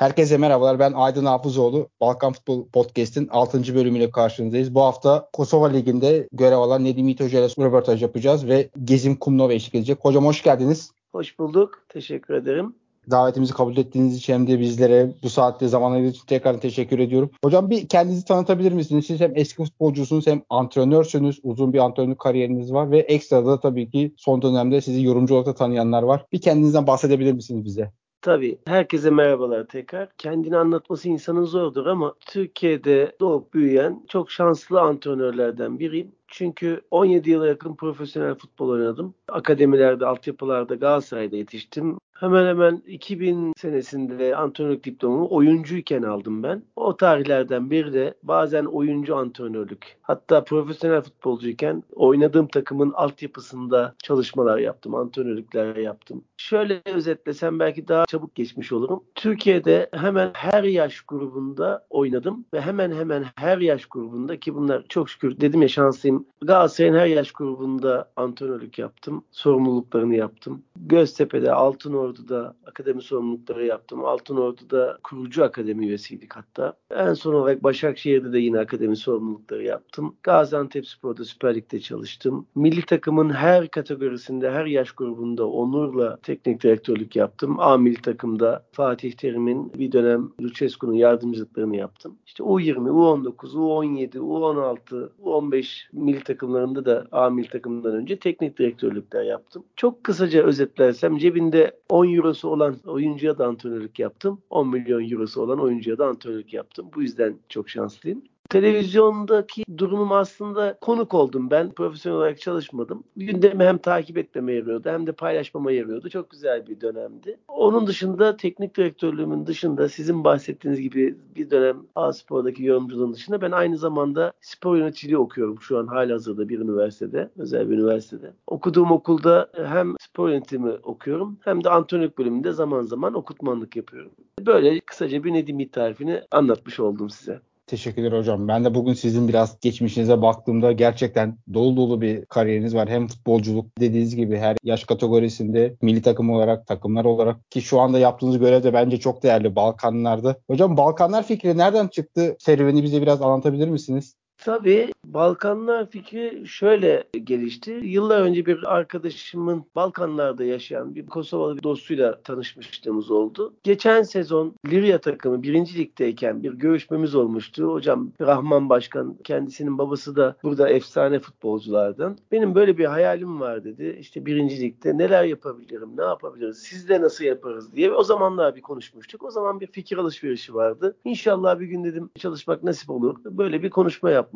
Herkese merhabalar. Ben Aydın Hafızoğlu. Balkan Futbol Podcast'in 6. bölümüyle karşınızdayız. Bu hafta Kosova Ligi'nde görev alan Nedim Yiğit Hoca ile röportaj yapacağız ve Gezim Kumnova eşlik edecek. Hocam hoş geldiniz. Hoş bulduk. Teşekkür ederim. Davetimizi kabul ettiğiniz için hem de bizlere bu saatte zaman ayırdığınız için tekrar teşekkür ediyorum. Hocam bir kendinizi tanıtabilir misiniz? Siz hem eski futbolcusunuz hem antrenörsünüz. Uzun bir antrenörlük kariyeriniz var ve ekstra da tabii ki son dönemde sizi yorumcu olarak da tanıyanlar var. Bir kendinizden bahsedebilir misiniz bize? Tabii. Herkese merhabalar tekrar. Kendini anlatması insanın zordur ama Türkiye'de doğup büyüyen çok şanslı antrenörlerden biriyim. Çünkü 17 yıla yakın profesyonel futbol oynadım. Akademilerde, altyapılarda, Galatasaray'da yetiştim. Hemen hemen 2000 senesinde antrenörlük diplomamı oyuncuyken aldım ben. O tarihlerden biri de bazen oyuncu antrenörlük. Hatta profesyonel futbolcuyken oynadığım takımın altyapısında çalışmalar yaptım, antrenörlükler yaptım. Şöyle özetlesem belki daha çabuk geçmiş olurum. Türkiye'de hemen her yaş grubunda oynadım ve hemen her yaş grubunda ki bunlar çok şükür dedim ya şanslıyım. Galatasaray'ın her yaş grubunda antrenörlük yaptım. Sorumluluklarını yaptım. Göztepe'de, Altınordu'da akademi sorumlulukları yaptım. Altınordu'da kurucu akademi üyesiydik hatta. En son olarak Başakşehir'de de yine akademi sorumlulukları yaptım. Gaziantep Spor'da Süper Lig'de çalıştım. Milli takımın her kategorisinde, her yaş grubunda onurla teknik direktörlük yaptım. A milli takımda Fatih Terim'in bir dönem Lüçesko'nun yardımcılıklarını yaptım. İşte U20, U19, U17, U16, U15 milli takımlarında da A milli takımından önce teknik direktörlükler yaptım. Çok kısaca özetlersem cebinde 10 eurosu olan oyuncuya da antrenörlük yaptım. 10 milyon eurosu olan oyuncuya da antrenörlük yaptım. Bu yüzden çok şanslıyım. Televizyondaki durumum aslında konuk oldum ben. Profesyonel olarak çalışmadım. Gündemi hem takip etmeme yarıyordu hem de paylaşmama yarıyordu. Çok güzel bir dönemdi. Onun dışında teknik direktörlüğümün dışında sizin bahsettiğiniz gibi bir dönem A Spor'daki yorumculuğun dışında ben aynı zamanda spor yöneticiliği okuyorum şu an halihazırda bir üniversitede, özel bir üniversitede. Okuduğum okulda hem spor yönetimi okuyorum hem de antrenörlük bölümünde zaman zaman okutmanlık yapıyorum. Böyle kısaca bir Nedim Yiğit tarifini anlatmış oldum size. Teşekkürler hocam. Ben de bugün sizin biraz geçmişinize baktığımda gerçekten dolu dolu bir kariyeriniz var. Hem futbolculuk dediğiniz gibi her yaş kategorisinde milli takım olarak, takımlar olarak ki şu anda yaptığınız görev de bence çok değerli Balkanlar'da. Hocam Balkanlar fikri nereden çıktı? Serüveni bize biraz anlatabilir misiniz? Tabii Balkanlar fikri şöyle gelişti. Yıllar önce bir arkadaşımın Balkanlar'da yaşayan bir Kosovalı bir dostuyla tanışmışlığımız oldu. Geçen sezon Liria takımı 1. Lig'deyken bir görüşmemiz olmuştu. Hocam Rahman Başkan kendisinin babası da burada efsane futbolculardan. Benim böyle bir hayalim var dedi. İşte 1. Lig'de neler yapabilirim, ne yapabiliriz, siz de nasıl yaparız diye. O zamanlar bir konuşmuştuk. O zaman bir fikir alışverişi vardı. İnşallah bir gün dedim çalışmak nasip olur. Böyle bir konuşma yaptık.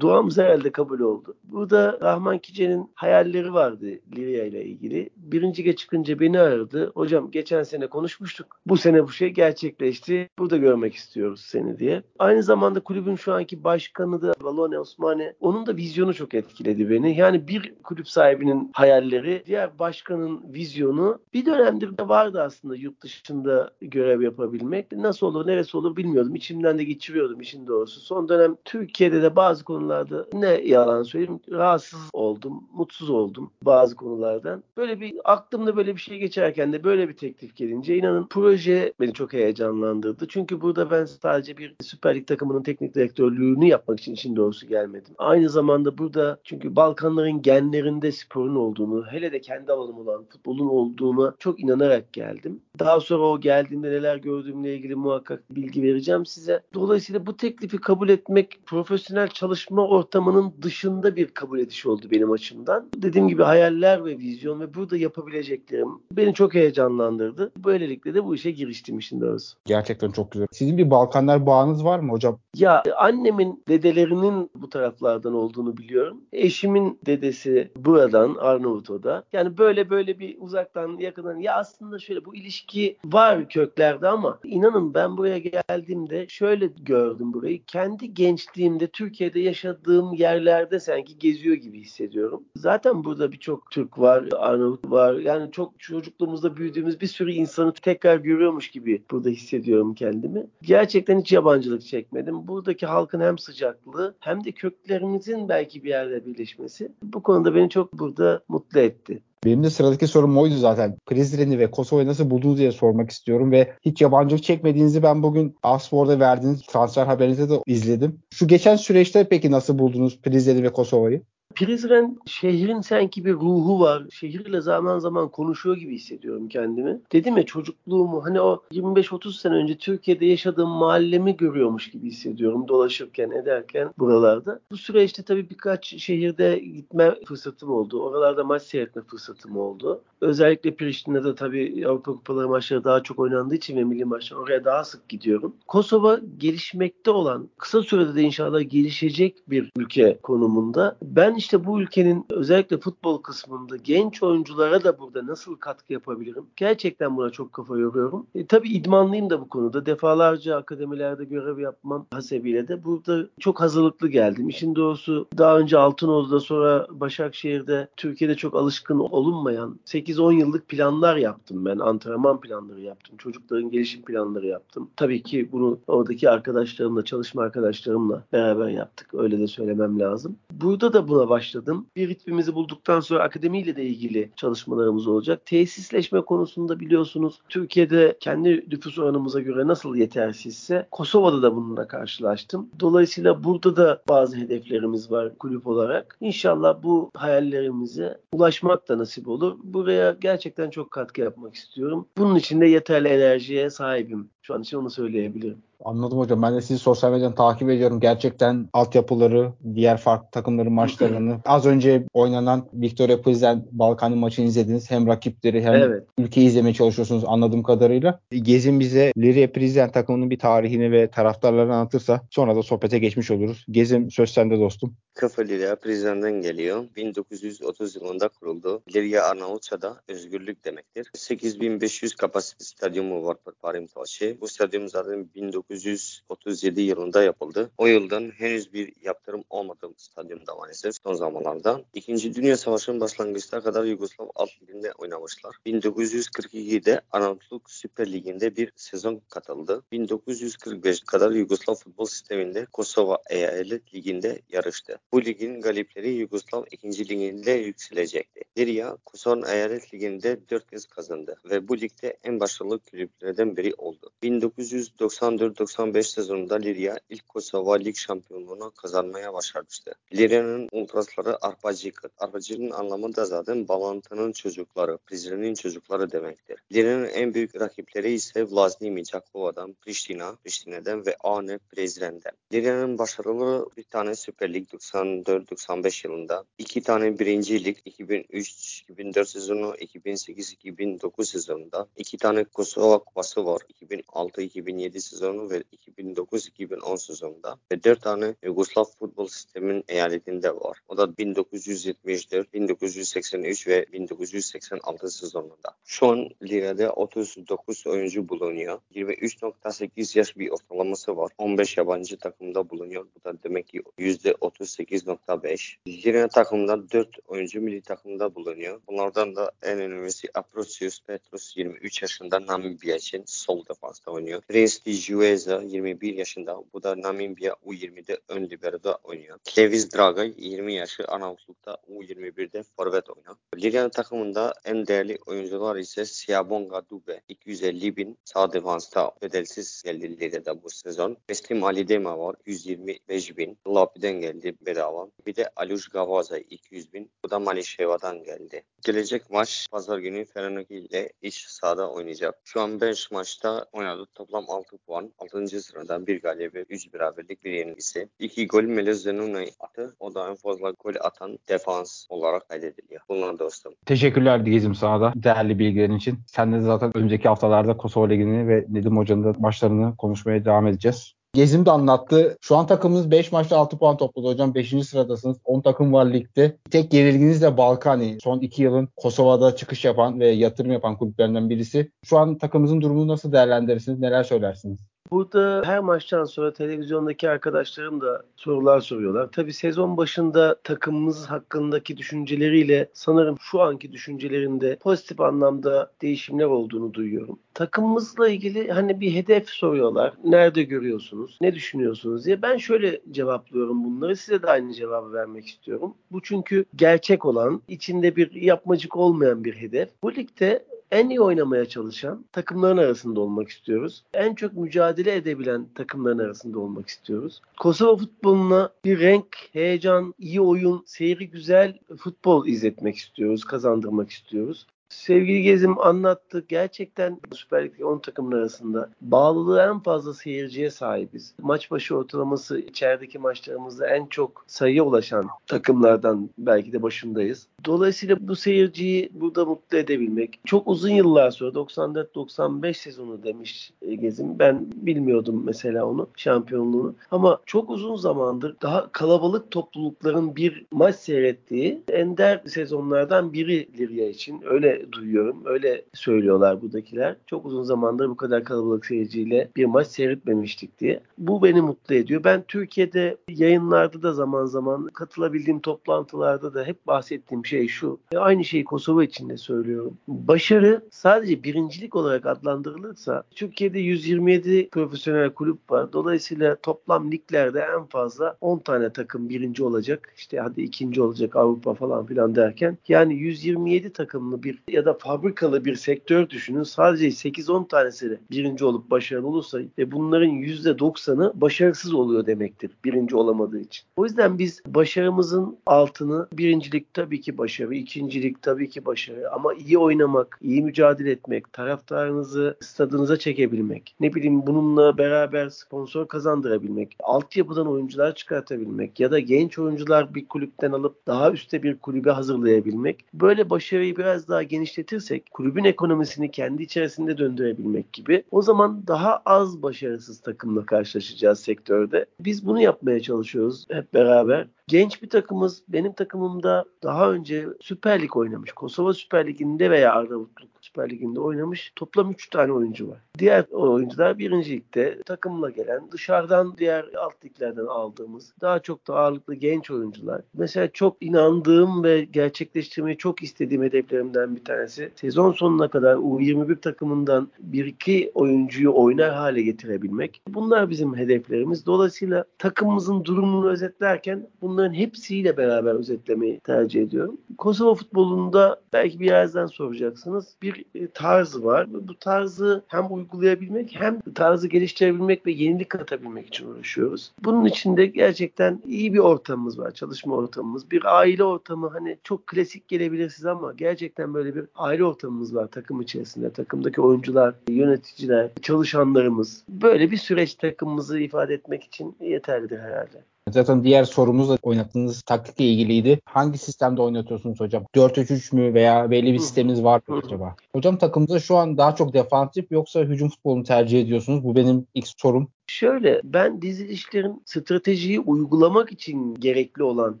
Duamız herhalde kabul oldu. Burada Rahman Kice'nin hayalleri vardı Liria ile ilgili. 1. Lig'e çıkınca beni aradı. Hocam geçen sene konuşmuştuk. Bu sene bu şey gerçekleşti. Burada görmek istiyoruz seni diye. Aynı zamanda kulübün şu anki başkanı da Valone Osmani. Onun da vizyonu çok etkiledi beni. Yani bir kulüp sahibinin hayalleri, diğer başkanın vizyonu. Bir dönemdir de vardı aslında yurt dışında görev yapabilmek. Nasıl olur, neresi olur bilmiyordum. İçimden de geçiriyordum işin doğrusu. Son dönem Türkiye'de de bazı konularda ne yalan söyleyeyim rahatsız oldum, mutsuz oldum bazı konulardan. Böyle bir aklımda böyle bir şey geçerken de böyle bir teklif gelince inanın proje beni çok heyecanlandırdı. Çünkü burada ben sadece bir Süper Lig takımının teknik direktörlüğünü yapmak için işin doğrusu gelmedim. Aynı zamanda burada çünkü Balkanların genlerinde sporun olduğunu, hele de kendi alanım olan futbolun olduğuna çok inanarak geldim. Daha sonra o geldiğinde neler gördüğümle ilgili muhakkak bilgi vereceğim size. Dolayısıyla bu teklifi kabul etmek profesyonel çalışma ortamının dışında bir kabul ediş oldu benim açımdan. Dediğim gibi hayaller ve vizyon ve burada yapabileceklerim beni çok heyecanlandırdı. Böylelikle de bu işe giriştim işin doğrusu. Gerçekten çok güzel. Sizin bir Balkanlar bağınız var mı hocam? Ya annemin dedelerinin bu taraflardan olduğunu biliyorum. Eşimin dedesi buradan Arnavutluk'ta. Yani böyle bir uzaktan yakından ya aslında şöyle bu ilişki var köklerde ama inanın ben buraya geldiğimde şöyle gördüm burayı. Kendi gençliğimde Türkiye'de yaşadığım yerlerde sanki geziyor gibi hissediyorum. Zaten burada birçok Türk var, Arnavut var. Yani çok çocukluğumuzda büyüdüğümüz bir sürü insanı tekrar görüyormuş gibi burada hissediyorum kendimi. Gerçekten hiç yabancılık çekmedim. Buradaki halkın hem sıcaklığı hem de köklerimizin belki bir yerde birleşmesi bu konuda beni çok burada mutlu etti. Benim de sıradaki sorum oydu zaten. Prizren'i ve Kosova'yı nasıl buldunuz diye sormak istiyorum ve hiç yabancılık çekmediğinizi ben bugün A Spor'da verdiğiniz transfer haberinize de izledim. Şu geçen süreçte peki nasıl buldunuz Prizren'i ve Kosova'yı? Prizren şehrin sanki bir ruhu var. Şehirle zaman zaman konuşuyor gibi hissediyorum kendimi. Dedim ya çocukluğumu hani o 25-30 sene önce Türkiye'de yaşadığım mahallemi görüyormuş gibi hissediyorum. Dolaşırken ederken buralarda. Bu süreçte tabii birkaç şehirde gitme fırsatım oldu. Oralarda maç seyretme fırsatım oldu. Özellikle Pristina'da tabii Avrupa Kupaları maçları daha çok oynandığı için ve milli maçlar oraya daha sık gidiyorum. Kosova gelişmekte olan, kısa sürede de inşallah gelişecek bir ülke konumunda. Ben İşte bu ülkenin özellikle futbol kısmında genç oyunculara da burada nasıl katkı yapabilirim? Gerçekten buna çok kafa yoruyorum. Tabii idmanlıyım da bu konuda. Defalarca akademilerde görev yapmam hasebiyle de burada çok hazırlıklı geldim. İşin doğrusu daha önce Altınordu'da sonra Başakşehir'de Türkiye'de çok alışkın olunmayan 8-10 yıllık planlar yaptım ben. Antrenman planları yaptım. Çocukların gelişim planları yaptım. Tabii ki bunu oradaki arkadaşlarımla, çalışma arkadaşlarımla beraber yaptık. Öyle de söylemem lazım. Burada da buna başladım. Bir ritmimizi bulduktan sonra akademiyle de ilgili çalışmalarımız olacak. Tesisleşme konusunda biliyorsunuz Türkiye'de kendi nüfus oranımıza göre nasıl yetersizse Kosova'da da bununla karşılaştım. Dolayısıyla burada da bazı hedeflerimiz var kulüp olarak. İnşallah bu hayallerimize ulaşmak da nasip olur. Buraya gerçekten çok katkı yapmak istiyorum. Bunun için de yeterli enerjiye sahibim. Şu an için onu söyleyebilirim. Anladım hocam. Ben de sizi sosyal medyadan takip ediyorum. Gerçekten altyapıları, diğer farklı takımların maçlarını. Az önce oynanan Victoria Prizren Balkani maçını izlediniz. Hem rakipleri hem ülkeyi izlemeye çalışıyorsunuz anladığım kadarıyla. Gezim bize Liria Prizren takımının bir tarihini ve taraftarlarını anlatırsa sonra da sohbete geçmiş oluruz. Gezim söz sende dostum. Kafa Liria Prizren'den geliyor. 1930 yılında kuruldu. Liria Arnavutça'da özgürlük demektir. 8500 kapasiteli stadyumu var Parimtoşi. Bu stadyum zaten 1937 yılında yapıldı. O yıldan henüz bir yaptırım olmadı stadyumda maalesef son zamanlarda. İkinci Dünya Savaşı'nın başlangıçına kadar Yugoslav alt liginde oynamışlar. 1942'de Arnavutluk Süper Ligi'nde bir sezon katıldı. 1945 kadar Yugoslav futbol sisteminde Kosova Eyalet Ligi'nde yarıştı. Bu ligin galipleri Yugoslav 2. Ligi'nde yükselecekti. Liria Kosova Eyalet Ligi'nde 4 kez kazandı ve bu ligde en başarılı kulüplerden biri oldu. 1994-95 sezonunda Liria ilk Kosova Lig şampiyonluğunu kazanmaya başarmıştı. Liria'nın ultrasları Arpacık. Arpacık'ın anlamı da zaten Balantan'ın çocukları, Prizren'in çocukları demektir. Liria'nın en büyük rakipleri ise Vlasni Mijakova'dan, Pristina'dan ve Ane Prizren'den. Liria'nın başarılı bir tane Süper Lig 94-95 yılında, 2 tane 1. Lig 2003-2004 sezonu, 2008-2009 sezonunda, 2 tane Kosova Kupası var 2006-2007 sezonu ve 2009-2010 sezonunda ve 4 tane Yugoslav futbol sisteminin eyaletinde var. O da 1974, 1983 ve 1986 sezonunda. Şu an Liria'da 39 oyuncu bulunuyor. 23.8 yaş bir ortalaması var. 15 yabancı takımda bulunuyor. Bu da demek ki %38.5. Liria takımda 4 oyuncu milli takımda bulunuyor. Bunlardan da en önemlisi Aprosius Petrus 23 yaşında Namibya için sol defansta oynuyor. Presti Jueza 21 yaşında. Bu da Namibya U20'de ön libero'da oynuyor. Klevis Dragay 20 yaşı Arnavutluk'ta U21'de forvet oynuyor. Liria takımında en değerli oyuncular ise Siabonga Dube 250.000 sağ defansta bedelsiz geldi Liria'da bu sezon. Mesli Mali Deme var 125.000. Lapiden geldi bedava. Bir de Aluj Gavaza 200.000. Bu da Malişeva'dan geldi. Gelecek maç pazar günü Feranaki ile iç sahada oynayacak. Şu an 5 maçta oynadı. Toplam 6 puan. 6. sıradan 1 galibiyet, 3 beraberlik, 1 yenilgisi. 2 gol Melez Zenuna'yı attı. O da en fazla gol atan defans olarak kaydediliyor. Bunlar dostum. Teşekkürler Gezim sana da değerli bilgilerin için. Sen de zaten önümüzdeki haftalarda Kosova Ligi'ni ve Nedim Hoca'nın da maçlarını konuşmaya devam edeceğiz. Gezim de anlattı. Şu an takımınız 5 maçta 6 puan topladı hocam. 5. sıradasınız. 10 takım var ligde. Tek yenilginiz de Balkani. Son 2 yılın Kosova'da çıkış yapan ve yatırım yapan kulüplerinden birisi. Şu an takımınızın durumunu nasıl değerlendirirsiniz? Neler söylersiniz? Burada her maçtan sonra televizyondaki arkadaşlarım da sorular soruyorlar. Tabii sezon başında takımımız hakkındaki düşünceleriyle sanırım şu anki düşüncelerinde pozitif anlamda değişimler olduğunu duyuyorum. Takımımızla ilgili hani bir hedef soruyorlar. Nerede görüyorsunuz? Ne düşünüyorsunuz diye. Ben şöyle cevaplıyorum bunları. Size de aynı cevabı vermek istiyorum. Bu çünkü gerçek olan, içinde bir yapmacık olmayan bir hedef. Bu ligde en iyi oynamaya çalışan takımların arasında olmak istiyoruz. En çok mücadele edebilen takımların arasında olmak istiyoruz. Kosova futboluna bir renk, heyecan, iyi oyun, seyri güzel futbol izletmek istiyoruz, kazandırmak istiyoruz. Sevgili Gezim anlattı. Gerçekten Süper Lig'deki 10 takımın arasında bağlılığı en fazla seyirciye sahibiz. Maç başı ortalaması içerideki maçlarımızda en çok sayıya ulaşan takımlardan belki de başındayız. Dolayısıyla bu seyirciyi burada mutlu edebilmek. Çok uzun yıllar sonra 94-95 sezonu demiş Gezim. Ben bilmiyordum mesela onu, şampiyonluğunu. Ama çok uzun zamandır daha kalabalık toplulukların bir maç seyrettiği ender sezonlardan biri Liria için. Öyle duyuyorum. Öyle söylüyorlar buradakiler. Çok uzun zamandır bu kadar kalabalık seyirciyle bir maç seyretmemiştik diye. Bu beni mutlu ediyor. Ben Türkiye'de yayınlarda da zaman zaman katılabildiğim toplantılarda da hep bahsettiğim şey şu. Aynı şeyi Kosova için de söylüyorum. Başarı sadece birincilik olarak adlandırılırsa Türkiye'de 127 profesyonel kulüp var. Dolayısıyla toplam liglerde en fazla 10 tane takım birinci olacak. İşte hadi ikinci olacak Avrupa falan filan derken. Yani 127 takımlı bir ya da fabrikalı bir sektör düşünün. Sadece 8-10 tanesi de birinci olup başarılı olursa bunların %90'ı başarısız oluyor demektir. Birinci olamadığı için. O yüzden biz başarımızın altını birincilik tabii ki başarı, ikincilik tabii ki başarı ama iyi oynamak, iyi mücadele etmek, taraftarınızı stadınıza çekebilmek, ne bileyim bununla beraber sponsor kazandırabilmek, altyapıdan oyuncular çıkartabilmek ya da genç oyuncular bir kulüpten alıp daha üstte bir kulübe hazırlayabilmek. Böyle başarıyı biraz daha genişletirsek kulübün ekonomisini kendi içerisinde döndürebilmek gibi o zaman daha az başarısız takımla karşılaşacağız sektörde. Biz bunu yapmaya çalışıyoruz hep beraber. Genç bir takımız. Benim takımımda daha önce Süper Lig oynamış. Kosova Süper Ligi'nde veya Arnavutluk Süper Ligi'nde oynamış. Toplam 3 tane oyuncu var. Diğer oyuncular 1. Lig'de takımla gelen, dışarıdan diğer alt liglerden aldığımız daha çok da ağırlıklı genç oyuncular. Mesela çok inandığım ve gerçekleştirmeyi çok istediğim hedeflerimden bir tanesi. Sezon sonuna kadar U21 takımından 1-2 oyuncuyu oynar hale getirebilmek. Bunlar bizim hedeflerimiz. Dolayısıyla takımımızın durumunu özetlerken bunların hepsiyle beraber özetlemeyi tercih ediyorum. Kosova futbolunda belki bir yerden soracaksınız. Bir tarz var. Bu tarzı hem uygulayabilmek hem tarzı geliştirebilmek ve yenilik katabilmek için uğraşıyoruz. Bunun için de gerçekten iyi bir ortamımız var. Çalışma ortamımız. Bir aile ortamı hani çok klasik gelebilir size ama gerçekten böyle bir aile ortamımız var takım içerisinde. Takımdaki oyuncular, yöneticiler, çalışanlarımız. Böyle bir süreç takımımızı ifade etmek için yeterlidir herhalde. Zaten diğer sorumuz da oynattığınız taktikle ilgiliydi. Hangi sistemde oynatıyorsunuz hocam? 4-3-3 mü veya belli bir sisteminiz var mı acaba? Hocam takımda şu an daha çok defansif yoksa hücum futbolunu tercih ediyorsunuz? Bu benim ilk sorum. Şöyle, ben dizilişlerin stratejiyi uygulamak için gerekli olan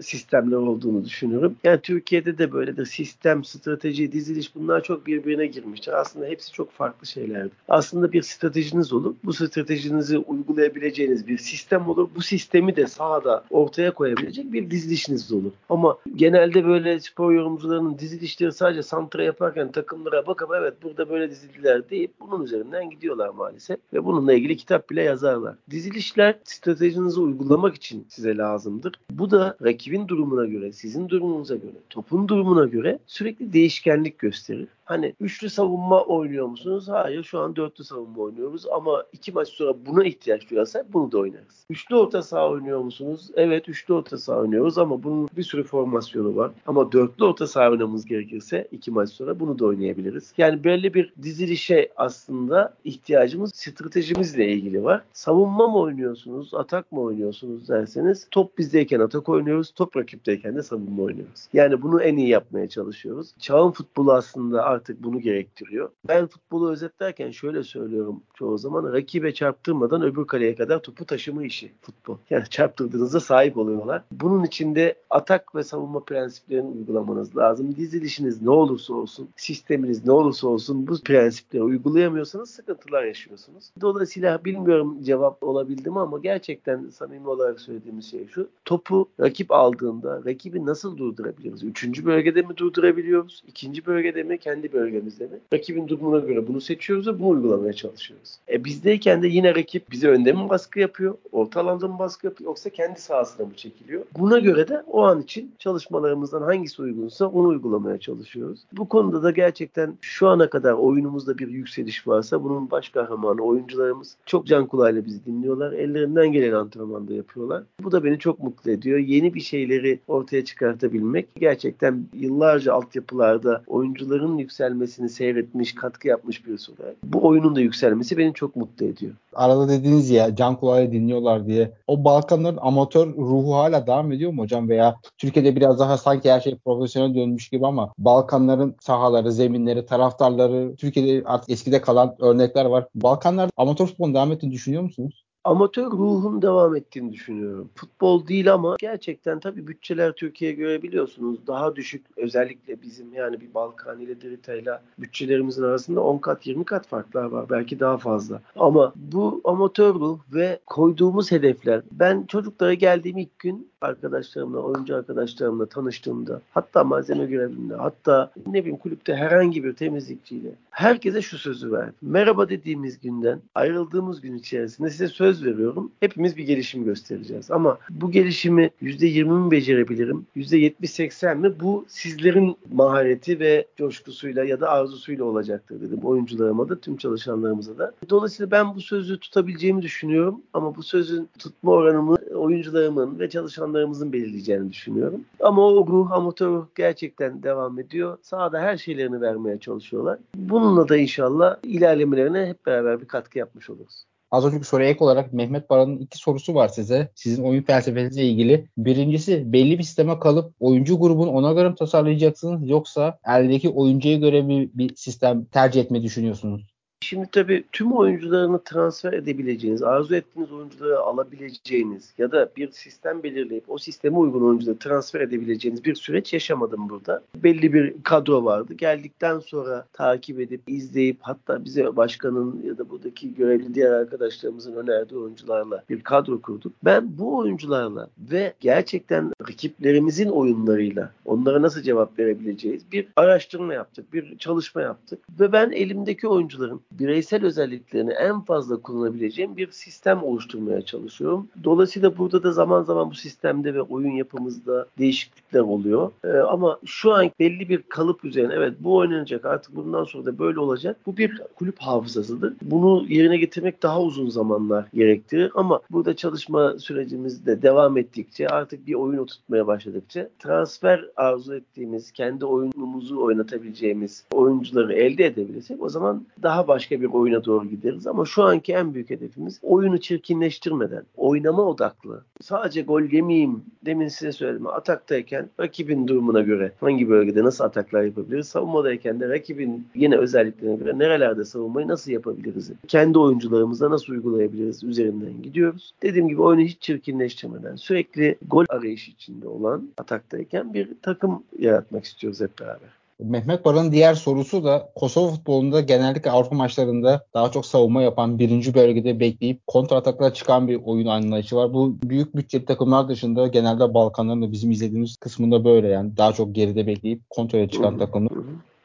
sistemler olduğunu düşünüyorum. Yani Türkiye'de de böyledir. Sistem, strateji, diziliş bunlar çok birbirine girmiştir. Aslında hepsi çok farklı şeylerdir. Aslında bir stratejiniz olur. Bu stratejinizi uygulayabileceğiniz bir sistem olur. Bu sistemi de sahada ortaya koyabilecek bir dizilişiniz olur. Ama genelde böyle spor yorumcularının dizilişleri sadece santra yaparken takımlara bakıp evet burada böyle dizildiler deyip bunun üzerinden gidiyorlar maalesef. Ve bununla ilgili kitap bile yazar. Dizilişler stratejinizi uygulamak için size lazımdır. Bu da rakibin durumuna göre, sizin durumunuza göre, topun durumuna göre sürekli değişkenlik gösterir. Hani üçlü savunma oynuyor musunuz? Hayır, şu an dörtlü savunma oynuyoruz ama iki maç sonra buna ihtiyaç duyarsak bunu da oynarız. Üçlü orta saha oynuyor musunuz? Evet, üçlü orta saha oynuyoruz ama bunun bir sürü formasyonu var. Ama dörtlü orta saha oynamamız gerekirse iki maç sonra bunu da oynayabiliriz. Yani belli bir dizilişe aslında ihtiyacımız stratejimizle ilgili var. Savunma mı oynuyorsunuz, atak mı oynuyorsunuz derseniz top bizdeyken atak oynuyoruz, top rakipteyken de savunma oynuyoruz. Yani bunu en iyi yapmaya çalışıyoruz. Çağın futbolu aslında artık bunu gerektiriyor. Ben futbolu özetlerken şöyle söylüyorum çoğu zaman: rakibe çarptırmadan öbür kaleye kadar topu taşıma işi futbol. Yani çarptırdığınızda sahip oluyorlar. Bunun için de atak ve savunma prensiplerini uygulamanız lazım. Dizilişiniz ne olursa olsun, sisteminiz ne olursa olsun bu prensipleri uygulayamıyorsanız sıkıntılar yaşıyorsunuz. Dolayısıyla bilmiyorum cevap olabildim ama gerçekten samimi olarak söylediğimiz şey şu: topu rakip aldığında rakibi nasıl durdurabiliriz? 3. bölgede mi durdurabiliyoruz? 2. bölgede mi? Kendi bölgemizde mi? Rakibin durumuna göre bunu seçiyoruz ve bunu uygulamaya çalışıyoruz. Bizdeyken de yine rakip bize önde mi baskı yapıyor? Orta alanda mı baskı yapıyor? Yoksa kendi sahasına mı çekiliyor? Buna göre de o an için çalışmalarımızdan hangisi uygunsa onu uygulamaya çalışıyoruz. Bu konuda da gerçekten şu ana kadar oyunumuzda bir yükseliş varsa bunun baş kahramanı oyuncularımız. Çok can kulağıyla bizi dinliyorlar. Ellerinden gelen antrenmanda yapıyorlar. Bu da beni çok mutlu ediyor. Yeni bir şeyleri ortaya çıkartabilmek, gerçekten yıllarca altyapılarda oyuncuların yükselmesini seyretmiş, katkı yapmış birisi olarak bu oyunun da yükselmesi beni çok mutlu ediyor. Arada dediniz ya, can kulağıyla dinliyorlar diye. O Balkanların amatör ruhu hala devam ediyor mu hocam? Veya Türkiye'de biraz daha sanki her şey profesyonel dönmüş gibi ama Balkanların sahaları, zeminleri, taraftarları, Türkiye'de artık eskide kalan örnekler var. Balkanlar amatör futbolun devam ettiğini düşünüyor musunuz? Amatör ruhun devam ettiğini düşünüyorum. Futbol değil ama gerçekten tabii bütçeler Türkiye'ye göre biliyorsunuz daha düşük. Özellikle bizim yani bir Balkani ile Dirita ile bütçelerimizin arasında 10 kat 20 kat farklar var. Belki daha fazla. Ama bu amatör ruh ve koyduğumuz hedefler. Ben çocuklara geldiğim ilk gün arkadaşlarımla, oyuncu arkadaşlarımla tanıştığımda, hatta malzeme görevlimle, hatta ne bileyim kulüpte herhangi bir temizlikçiyle herkese şu sözü verdim. Merhaba dediğimiz günden ayrıldığımız gün içerisinde size söz veriyorum. Hepimiz bir gelişim göstereceğiz. Ama bu gelişimi %20 mi becerebilirim? %70-80 mi? Bu sizlerin mahareti ve coşkusuyla ya da arzusuyla olacaktır dedim. Oyuncularıma da, tüm çalışanlarımıza da. Dolayısıyla ben bu sözü tutabileceğimi düşünüyorum. Ama bu sözün tutma oranımı oyuncularımın ve çalışanlarımızın belirleyeceğini düşünüyorum. Ama o ruh, amatör ruh gerçekten devam ediyor. Sahada her şeylerini vermeye çalışıyorlar. Bununla da inşallah ilerlemelerine hep beraber bir katkı yapmış oluruz. Az önceki soruya ek olarak Mehmet Baran'ın 2 sorusu var size. Sizin oyun felsefenizle ilgili. Birincisi, belli bir sisteme kalıp oyuncu grubunu ona göre mi tasarlayacaksınız yoksa eldeki oyuncuya göre bir sistem tercih etmeyi düşünüyorsunuz? Şimdi tabii tüm oyuncularını transfer edebileceğiniz, arzu ettiğiniz oyuncuları alabileceğiniz ya da bir sistem belirleyip o sisteme uygun oyuncuları transfer edebileceğiniz bir süreç yaşamadım burada. Belli bir kadro vardı. Geldikten sonra takip edip, izleyip, hatta bize başkanın ya da buradaki görevli diğer arkadaşlarımızın önerdiği oyuncularla bir kadro kurduk. Ben bu oyuncularla ve gerçekten rakiplerimizin oyunlarıyla onlara nasıl cevap verebileceğiz bir araştırma yaptık, bir çalışma yaptık ve ben elimdeki oyuncuların bireysel özelliklerini en fazla kullanabileceğim bir sistem oluşturmaya çalışıyorum. Dolayısıyla burada da zaman zaman bu sistemde ve oyun yapımızda değişiklikler oluyor. Ama şu an belli bir kalıp üzerine evet bu oynanacak, artık bundan sonra da böyle olacak. Bu bir kulüp hafızasıdır. Bunu yerine getirmek daha uzun zamanlar gerektirir ama burada çalışma sürecimiz de devam ettikçe, artık bir oyun oturtmaya başladıkça transfer arzu ettiğimiz, kendi oyunumuzu oynatabileceğimiz oyuncuları elde edebilirsek o zaman daha başka bir oyuna doğru gideriz ama şu anki en büyük hedefimiz oyunu çirkinleştirmeden, oynama odaklı. Sadece gol yemeyeyim, demin size söyledim, ataktayken rakibin durumuna göre hangi bölgede nasıl ataklar yapabiliriz, savunmadayken de rakibin yine özelliklerine göre nerelerde savunmayı nasıl yapabiliriz, kendi oyuncularımıza nasıl uygulayabiliriz üzerinden gidiyoruz. Dediğim gibi oyunu hiç çirkinleştirmeden, sürekli gol arayışı içinde olan, ataktayken bir takım yaratmak istiyoruz hep beraber. Mehmet Baran'ın diğer sorusu da Kosova futbolunda genellikle Avrupa maçlarında daha çok savunma yapan, birinci bölgede bekleyip kontra ataklara çıkan bir oyun anlayışı var. Bu büyük bütçeli takımlar dışında genelde Balkanların da bizim izlediğimiz kısmında böyle, yani daha çok geride bekleyip kontraya çıkan takımlar.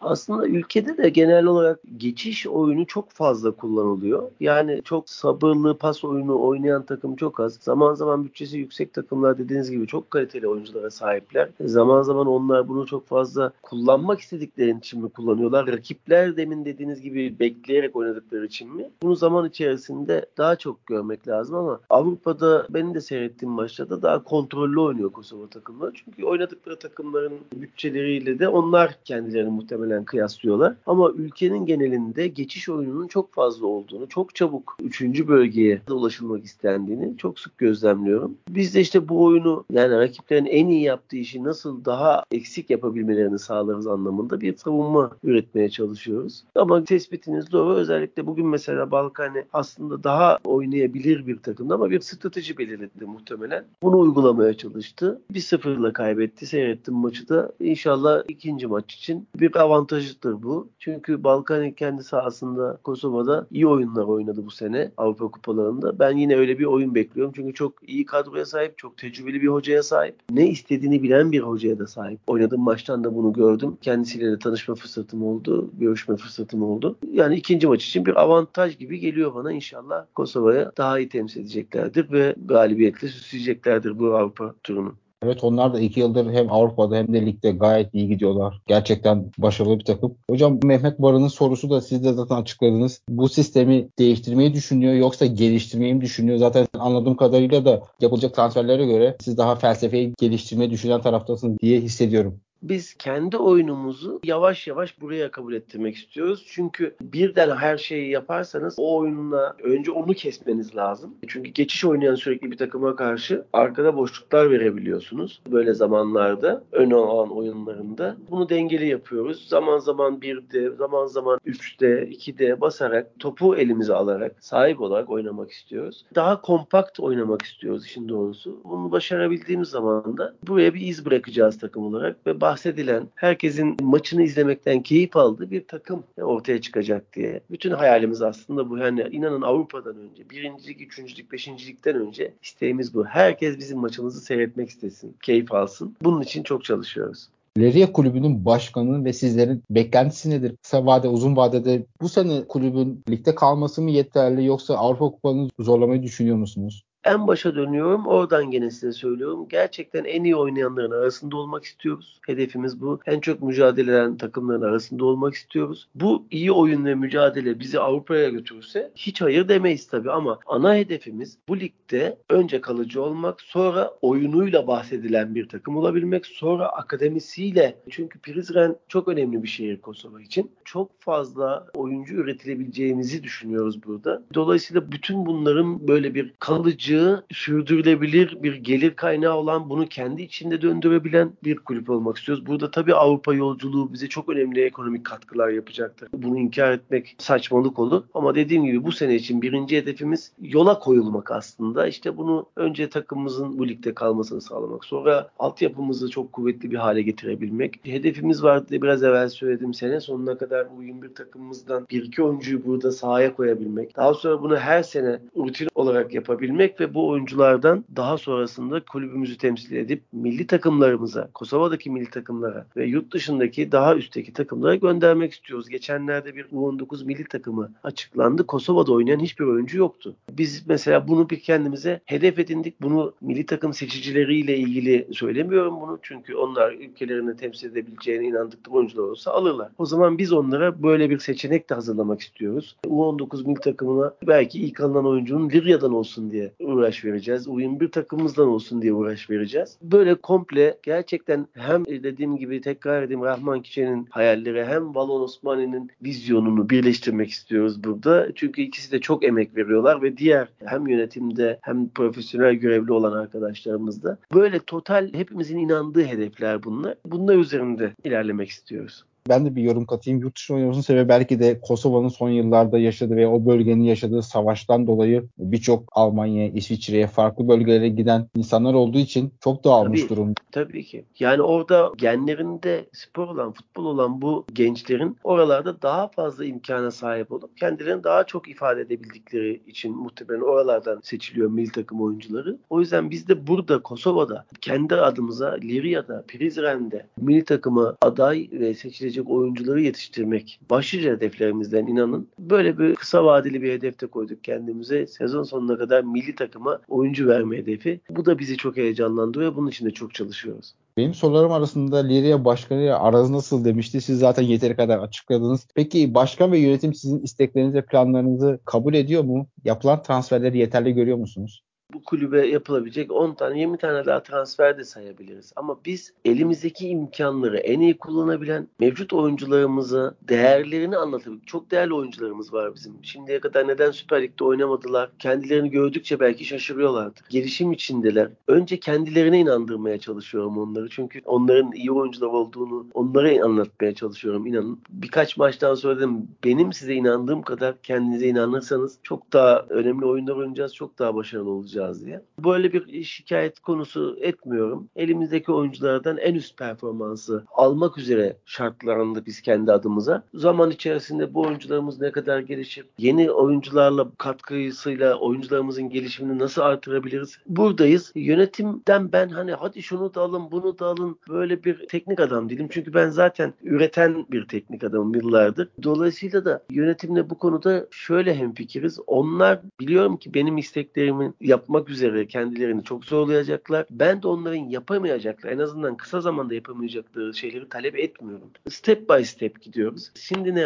Aslında ülkede de genel olarak geçiş oyunu çok fazla kullanılıyor. Yani çok sabırlı pas oyunu oynayan takım çok az. Zaman zaman bütçesi yüksek takımlar dediğiniz gibi çok kaliteli oyunculara sahipler. Zaman zaman onlar bunu çok fazla kullanmak istedikleri için mi kullanıyorlar? Rakipler demin dediğiniz gibi bekleyerek oynadıkları için mi? Bunu zaman içerisinde daha çok görmek lazım ama Avrupa'da benim de seyrettiğim maçlarda daha kontrollü oynuyor Kosova takımları. Çünkü oynadıkları takımların bütçeleriyle de onlar kendilerini muhtemelen üzerinden kıyaslıyorlar. Ama ülkenin genelinde geçiş oyununun çok fazla olduğunu, çok çabuk 3. bölgeye ulaşılmak istendiğini çok sık gözlemliyorum. Biz de işte bu oyunu, yani rakiplerin en iyi yaptığı işi nasıl daha eksik yapabilmelerini sağlarız anlamında bir savunma üretmeye çalışıyoruz. Ama tespitiniz doğru. Özellikle bugün mesela Balkani aslında daha oynayabilir bir takımdı ama bir strateji belirledi muhtemelen. Bunu uygulamaya çalıştı. 1-0'la kaybetti. Seyrettim maçı da. İnşallah ikinci maç için bir avantajıdır bu. Çünkü Balkani kendi sahasında Kosova'da iyi oyunlar oynadı bu sene Avrupa Kupalarında. Ben yine öyle bir oyun bekliyorum. Çünkü çok iyi kadroya sahip, çok tecrübeli bir hocaya sahip. Ne istediğini bilen bir hocaya da sahip. Oynadığım maçtan da bunu gördüm. Kendisiyle de tanışma fırsatım oldu. Görüşme fırsatım oldu. Yani ikinci maç için bir avantaj gibi geliyor bana. İnşallah Kosova'ya daha iyi temsil edeceklerdir ve galibiyetle süsleyeceklerdir bu Avrupa turunu. Evet, onlar da 2 yıldır hem Avrupa'da hem de ligde gayet iyi gidiyorlar. Gerçekten başarılı bir takım. Hocam, Mehmet Baran'ın sorusu da siz de zaten açıkladınız. Bu sistemi değiştirmeyi düşünüyor yoksa geliştirmeyi mi düşünüyor? Zaten anladığım kadarıyla da yapılacak transferlere göre siz daha felsefeyi geliştirmeyi düşünen taraftasınız diye hissediyorum. Biz kendi oyunumuzu yavaş yavaş buraya kabul ettirmek istiyoruz. Çünkü birden her şeyi yaparsanız o oyunla önce onu kesmeniz lazım. Çünkü geçiş oynayan sürekli bir takıma karşı arkada boşluklar verebiliyorsunuz. Böyle zamanlarda, ön alan oyunlarında bunu dengeli yapıyoruz. Zaman zaman 1'de, zaman zaman 3'de, 2'de basarak, topu elimize alarak, sahip olarak oynamak istiyoruz. Daha kompakt oynamak istiyoruz işin doğrusu. Bunu başarabildiğimiz zaman da buraya bir iz bırakacağız takım olarak ve bahsedilen, herkesin maçını izlemekten keyif aldığı bir takım ortaya çıkacak diye. Bütün hayalimiz aslında bu. Yani inanın Avrupa'dan önce, 1. lig, 3. lig, 5. ligden önce isteğimiz bu. Herkes bizim maçımızı seyretmek istesin, keyif alsın. Bunun için çok çalışıyoruz. Liria Kulübü'nün başkanının ve sizlerin beklentisi nedir? Kısa vade, uzun vadede bu sene kulübün ligde kalması mı yeterli yoksa Avrupa Kupası'nı zorlamayı düşünüyor musunuz? En başa dönüyorum. Oradan gene size söylüyorum. Gerçekten en iyi oynayanların arasında olmak istiyoruz. Hedefimiz bu. En çok mücadele eden takımların arasında olmak istiyoruz. Bu iyi oyun ve mücadele bizi Avrupa'ya götürürse hiç hayır demeyiz tabii ama ana hedefimiz bu ligde önce kalıcı olmak, sonra oyunuyla bahsedilen bir takım olabilmek, sonra akademisiyle. Çünkü Prizren çok önemli bir şehir Kosova için. Çok fazla oyuncu üretilebileceğimizi düşünüyoruz burada. Dolayısıyla bütün bunların böyle bir kalıcı, sürdürülebilir bir gelir kaynağı olan, bunu kendi içinde döndürebilen bir kulüp olmak istiyoruz. Burada tabii Avrupa yolculuğu bize çok önemli ekonomik katkılar yapacaktır. Bunu inkar etmek saçmalık olur. Ama dediğim gibi bu sene için 1. hedefimiz yola koyulmak aslında. İşte bunu önce takımımızın bu ligde kalmasını sağlamak. Sonra altyapımızı çok kuvvetli bir hale getirebilmek. Hedefimiz vardı diye biraz evvel söyledim. Sene sonuna kadar bu 21 takımımızdan 1-2 oyuncuyu burada sahaya koyabilmek. Daha sonra bunu her sene rutin olarak yapabilmek ve bu oyunculardan daha sonrasında kulübümüzü temsil edip milli takımlarımıza, Kosova'daki milli takımlara ve yurt dışındaki daha üstteki takımlara göndermek istiyoruz. Geçenlerde bir U19 milli takımı açıklandı. Kosova'da oynayan hiçbir oyuncu yoktu. Biz mesela bunu bir kendimize hedef edindik. Bunu milli takım seçicileriyle ilgili söylemiyorum bunu. Çünkü onlar ülkelerini temsil edebileceğine inandıkları oyuncular olsa alırlar. O zaman biz onlara böyle bir seçenek de hazırlamak istiyoruz. U19 milli takımına belki ilk alınan oyuncunun Liria'dan olsun diye uğraş vereceğiz. U21 takımımızdan olsun diye uğraş vereceğiz. Böyle komple gerçekten hem dediğim gibi tekrar edeyim Rahman Kice'nin hayalleri hem Valone Osmani'nin vizyonunu birleştirmek istiyoruz burada. Çünkü ikisi de çok emek veriyorlar ve diğer hem yönetimde hem profesyonel görevli olan arkadaşlarımız da böyle total hepimizin inandığı hedefler bunlar. Bunlar üzerinde ilerlemek istiyoruz. Ben de bir yorum katayım. Yurt dışına oynamasının sebebi belki de Kosova'nın son yıllarda yaşadığı veya o bölgenin yaşadığı savaştan dolayı birçok Almanya'ya, İsviçre'ye, farklı bölgelere giden insanlar olduğu için çok dağılmış durumda. Tabii ki. Yani orada genlerinde spor olan, futbol olan bu gençlerin oralarda daha fazla imkana sahip olup kendilerini daha çok ifade edebildikleri için muhtemelen oralardan seçiliyor milli takım oyuncuları. O yüzden biz de burada Kosova'da kendi adımıza Liria'da, Prizren'de milli takıma aday ve seçilecek oyuncuları yetiştirmek başlıca hedeflerimizden, inanın. Böyle bir kısa vadeli bir hedef de koyduk kendimize. Sezon sonuna kadar milli takıma oyuncu verme hedefi. Bu da bizi çok heyecanlandırıyor. Bunun için de çok çalışıyoruz. Benim sorularım arasında Liria Başkanı ile aranız nasıl demişti. Siz zaten yeteri kadar açıkladınız. Peki başkan ve yönetim sizin isteklerinizi, planlarınızı kabul ediyor mu? Yapılan transferleri yeterli görüyor musunuz? bu kulübe yapılabilecek 10 tane 20 tane daha transfer de sayabiliriz. Ama biz elimizdeki imkanları en iyi kullanabilen mevcut oyuncularımızı değerlerini anlatabildik. Çok değerli oyuncularımız var bizim. Şimdiye kadar neden Süper Lig'de oynamadılar? Kendilerini gördükçe belki şaşırıyorlardı. Gelişim içindeler. Önce kendilerine inandırmaya çalışıyorum onları. Çünkü onların iyi oyuncular olduğunu onlara anlatmaya çalışıyorum. İnanın. Birkaç maçtan söyledim. Benim size inandığım kadar kendinize inanırsanız çok daha önemli oyunlar oynayacağız. Çok daha başarılı olacağız diye. Böyle bir şikayet konusu etmiyorum. Elimizdeki oyunculardan en üst performansı almak üzere şartlandık biz kendi adımıza. Zaman içerisinde bu oyuncularımız ne kadar gelişir? Yeni oyuncularla katkısıyla oyuncularımızın gelişimini nasıl artırabiliriz? Buradayız. Yönetimden ben hadi şunu da alın, bunu da alın böyle bir teknik adam değilim. Çünkü ben zaten üreten bir teknik adamım yıllardır. Dolayısıyla da yönetimle bu konuda şöyle hemfikiriz. Onlar biliyorum ki benim isteklerimin yapmak üzere kendilerini çok zorlayacaklar. Ben de onların yapamayacakları, en azından kısa zamanda yapamayacakları şeyleri talep etmiyorum. Step by step gidiyoruz. Şimdi ne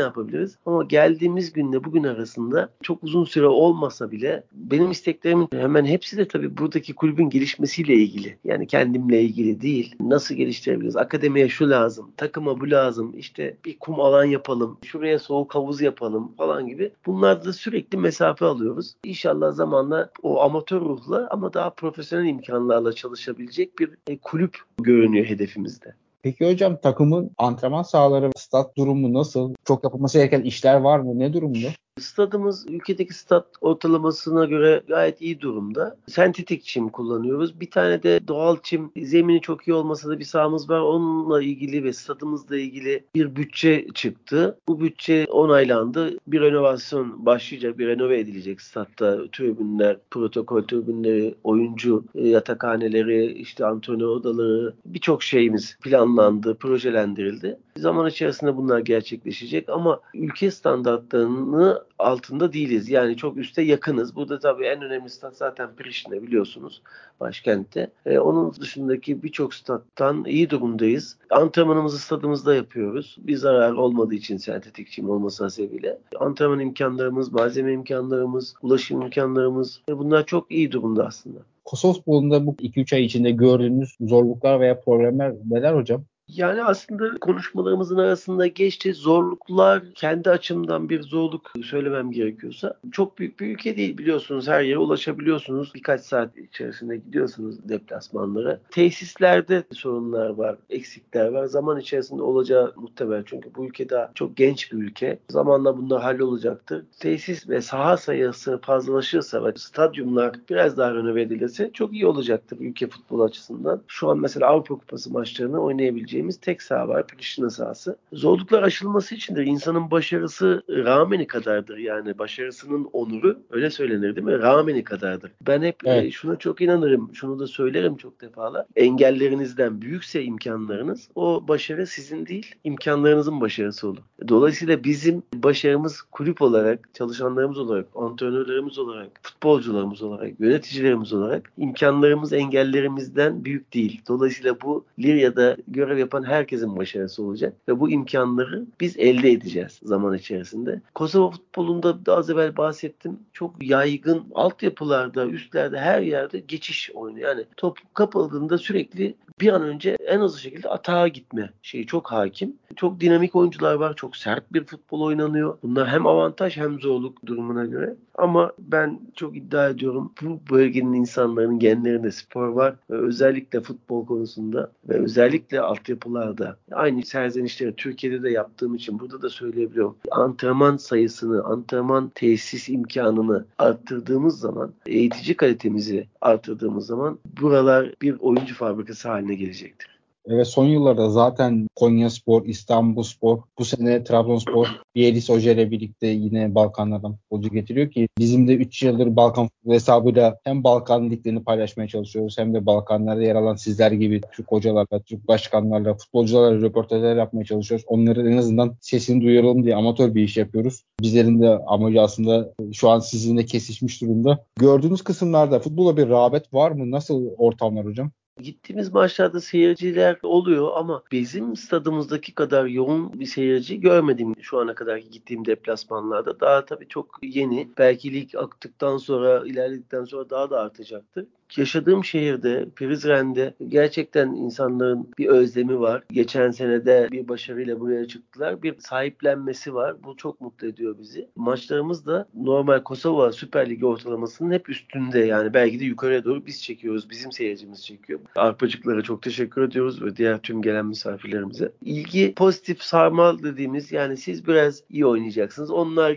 yapabiliriz? Ama geldiğimiz günle bugün arasında çok uzun süre olmasa bile benim isteklerimin hemen hepsi de tabii buradaki kulübün gelişmesiyle ilgili. Yani kendimle ilgili değil. Nasıl geliştirebiliriz? Akademiye şu lazım, takıma bu lazım, işte bir kum alan yapalım, şuraya soğuk havuz yapalım falan gibi. Bunlarda da sürekli mesafe alıyoruz. İnşallah zamanla o amatör ruhla ama daha profesyonel imkanlarla çalışabilecek bir kulüp görünüyor hedefimizde. Peki hocam takımın antrenman sahaları, stat durumu nasıl? Çok yapılması gereken işler var mı? Ne durumda? Stadımız ülkedeki stat ortalamasına göre gayet iyi durumda. Sentetik çim kullanıyoruz. Bir tane de doğal çim, zemini çok iyi olmasa da bir sahamız var. Onunla ilgili ve stadımızla ilgili bir bütçe çıktı. Bu bütçe onaylandı. Bir renovasyon başlayacak, bir renove edilecek statta. Tribünler, protokol tribünleri, oyuncu yatakhaneleri, işte antrenör odaları, birçok şeyimiz planlandı, projelendirildi. Zaman içerisinde bunlar gerçekleşecek ama ülke standartlarını altında değiliz. Yani çok üste yakınız. Burada tabii en önemli stat zaten Pristina biliyorsunuz başkentte. Onun dışındaki birçok stattan iyi durumdayız. Antrenmanımızı stadımızda yapıyoruz. Bir zarar olmadığı için sentetik çim olması hasebiyle. Antrenman imkanlarımız, malzeme imkanlarımız, ulaşım imkanlarımız bunlar çok iyi durumda aslında. Kosova futbolunda bu 2-3 ay içinde gördüğünüz zorluklar veya problemler neler hocam? Yani aslında konuşmalarımızın arasında geçti. Zorluklar, kendi açımdan bir zorluk söylemem gerekiyorsa. Çok büyük bir ülke değil biliyorsunuz. Her yere ulaşabiliyorsunuz. Birkaç saat içerisinde gidiyorsunuz deplasmanlara. Tesislerde sorunlar var, eksikler var. Zaman içerisinde olacağı muhtemel. Çünkü bu ülke daha çok genç bir ülke. Zamanla bunlar hallolacaktır. Tesis ve saha sayısı fazlalaşırsa ve stadyumlar biraz daha renove edilirse çok iyi olacaktır ülke futbolu açısından. Şu an mesela Avrupa Kupası maçlarını oynayabileceğimiz tek saha var, Pristina sahası. Zorluklar aşılması içindir. İnsanın başarısı rağmeni kadardır. Yani başarısının onuru öyle söylenir değil mi? Rağmeni kadardır. Ben hep evet. Şuna çok inanırım. Şunu da söylerim çok defalar. Engellerinizden büyükse imkanlarınız o başarı sizin değil, imkanlarınızın başarısı olur. Dolayısıyla bizim başarımız kulüp olarak, çalışanlarımız olarak, antrenörlerimiz olarak, futbolcularımız olarak, yöneticilerimiz olarak imkanlarımız engellerimizden büyük değil. Dolayısıyla bu Liria'da görev yapan herkesin başarısı olacak ve bu imkanları biz elde edeceğiz zaman içerisinde. Kosova futbolunda daha az evvel bahsettim. Çok yaygın altyapılarda, üstlerde her yerde geçiş oyunu. Yani top kapıldığında sürekli bir an önce en hızlı şekilde atağa gitme şeyi çok hakim. Çok dinamik oyuncular var. Çok sert bir futbol oynanıyor. Bunlar hem avantaj hem zorluk durumuna göre. Ama ben çok iddia ediyorum bu bölgenin insanların genlerinde spor var. Ve özellikle futbol konusunda ve özellikle altyapılarda. Aynı serzenişleri Türkiye'de de yaptığım için burada da söyleyebiliyorum. Antrenman sayısını, antrenman tesis imkanını arttırdığımız zaman, eğitici kalitemizi arttırdığımız zaman buralar bir oyuncu fabrikası haline gelecektir. Evet, son yıllarda zaten Konyaspor, İstanbulspor, bu sene Trabzonspor, Yelis Hoca ile birlikte yine Balkanlardan futbolcu getiriyor ki bizim de 3 yıldır Balkan futbol hesabıyla hem Balkan liglerini paylaşmaya çalışıyoruz hem de Balkanlarda yer alan sizler gibi Türk hocalarla, Türk başkanlarla, futbolcularla röportajlar yapmaya çalışıyoruz. Onların en azından sesini duyuralım diye amatör bir iş yapıyoruz. Bizlerin de amacı aslında şu an sizinle kesişmiş durumda. Gördüğünüz kısımlarda futbola bir rağbet var mı? Nasıl ortamlar hocam? Gittiğimiz maçlarda seyirciler oluyor ama bizim stadımızdaki kadar yoğun bir seyirci görmedim şu ana kadarki gittiğim deplasmanlarda. Daha tabii çok yeni. Belki lig aktıktan sonra, ilerledikten sonra daha da artacaktır. Yaşadığım şehirde, Prizren'de gerçekten insanların bir özlemi var. Geçen senede bir başarıyla buraya çıktılar. Bir sahiplenmesi var. Bu çok mutlu ediyor bizi. Maçlarımız da normal Kosova Süper Ligi ortalamasının hep üstünde. Yani belki de yukarıya doğru biz çekiyoruz. Bizim seyircimiz çekiyor. Arpacıklara çok teşekkür ediyoruz ve diğer tüm gelen misafirlerimize. İlgi pozitif sarmal dediğimiz, yani siz biraz iyi oynayacaksınız. Onlar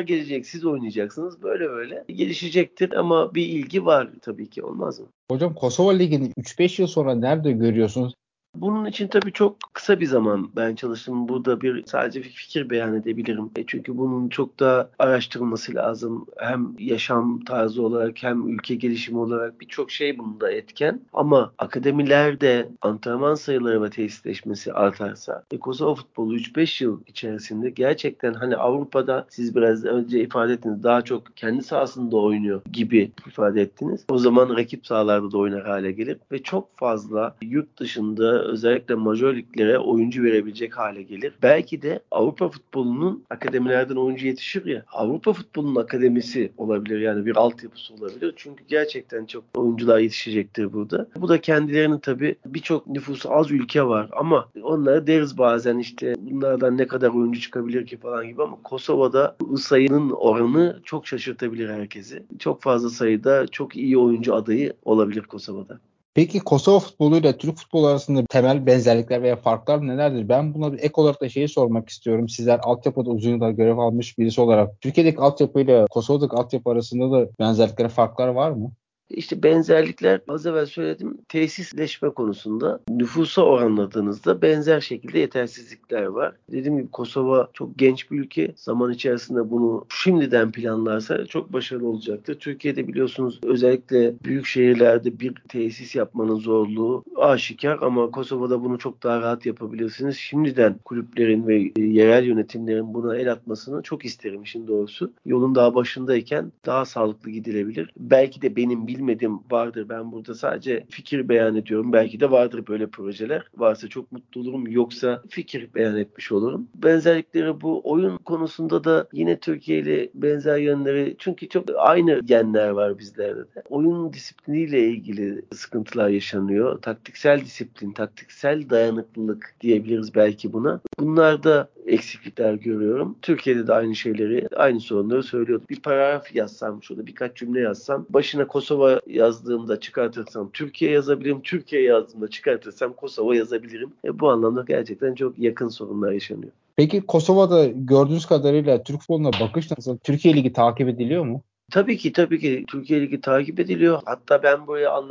gelecek. Siz oynayacaksınız. Böyle gelişecektir ama bir ilgi var tabii ki. Olmaz mı? Hocam, Kosova Ligi'ni 3-5 yıl sonra nerede görüyorsunuz? Bunun için tabii çok kısa bir zaman ben çalıştım. Burada sadece bir fikir beyan edebilirim. Çünkü bunun çok da araştırılması lazım. Hem yaşam tarzı olarak hem ülke gelişimi olarak birçok şey bunda etken. Ama akademilerde antrenman sayıları ve tesisleşmesi artarsa Kosova futbolu 3-5 yıl içerisinde gerçekten hani Avrupa'da siz biraz önce ifade ettiniz, daha çok kendi sahasında oynuyor gibi ifade ettiniz. O zaman rakip sahalarda da oynar hale gelir ve çok fazla yurt dışında özellikle majör liglere oyuncu verebilecek hale gelir. Belki de Avrupa futbolunun akademilerden oyuncu yetişir ya. Avrupa futbolunun akademisi olabilir. Yani bir altyapısı olabilir. Çünkü gerçekten çok oyuncular yetişecektir burada. Bu da kendilerinin tabii birçok nüfusu az ülke var ama onlara deriz bazen işte bunlardan ne kadar oyuncu çıkabilir ki falan gibi, ama Kosova'da bu sayının oranı çok şaşırtabilir herkesi. Çok fazla sayıda çok iyi oyuncu adayı olabilir Kosova'da. Peki Kosova futboluyla Türk futbolu arasında temel benzerlikler veya farklar nelerdir? Ben buna bir ek olarak da şeyi sormak istiyorum. Sizler altyapıda uzun yıllar görev almış birisi olarak Türkiye'deki altyapıyla Kosova'daki altyapı arasında da benzerlikler, farklar var mı? İşte benzerlikler, az evvel söyledim, tesisleşme konusunda nüfusa oranladığınızda benzer şekilde yetersizlikler var. Dediğim gibi Kosova çok genç bir ülke. Zaman içerisinde bunu şimdiden planlarsa çok başarılı olacaktır. Türkiye'de biliyorsunuz özellikle büyük şehirlerde bir tesis yapmanın zorluğu aşikar ama Kosova'da bunu çok daha rahat yapabilirsiniz. Şimdiden kulüplerin ve yerel yönetimlerin buna el atmasını çok isterim işin doğrusu. Yolun daha başındayken daha sağlıklı gidilebilir. Belki de benim bilmedim vardır. Ben burada sadece fikir beyan ediyorum. Belki de vardır böyle projeler. Varsa çok mutlu olurum. Yoksa fikir beyan etmiş olurum. Benzerlikleri bu. Oyun konusunda da yine Türkiye ile benzer yönleri, çünkü çok aynı genler var bizlerde de. Oyun disipliniyle ilgili sıkıntılar yaşanıyor. Taktiksel disiplin, taktiksel dayanıklılık diyebiliriz belki buna. Bunlarda eksiklikler görüyorum. Türkiye'de de aynı şeyleri, aynı sorunları söylüyordum. Bir paragraf yazsam, şurada birkaç cümle yazsam, başına Kosova yazdığımda çıkartırsam Türkiye yazabilirim. Türkiye yazdığımda çıkartırsam Kosova yazabilirim. Bu anlamda gerçekten çok yakın sorunlar yaşanıyor. Peki Kosova'da gördüğünüz kadarıyla Türk futboluna bakış nasıl? Türkiye Ligi takip ediliyor mu? Tabii ki Türkiye Ligi takip ediliyor. Hatta ben buraya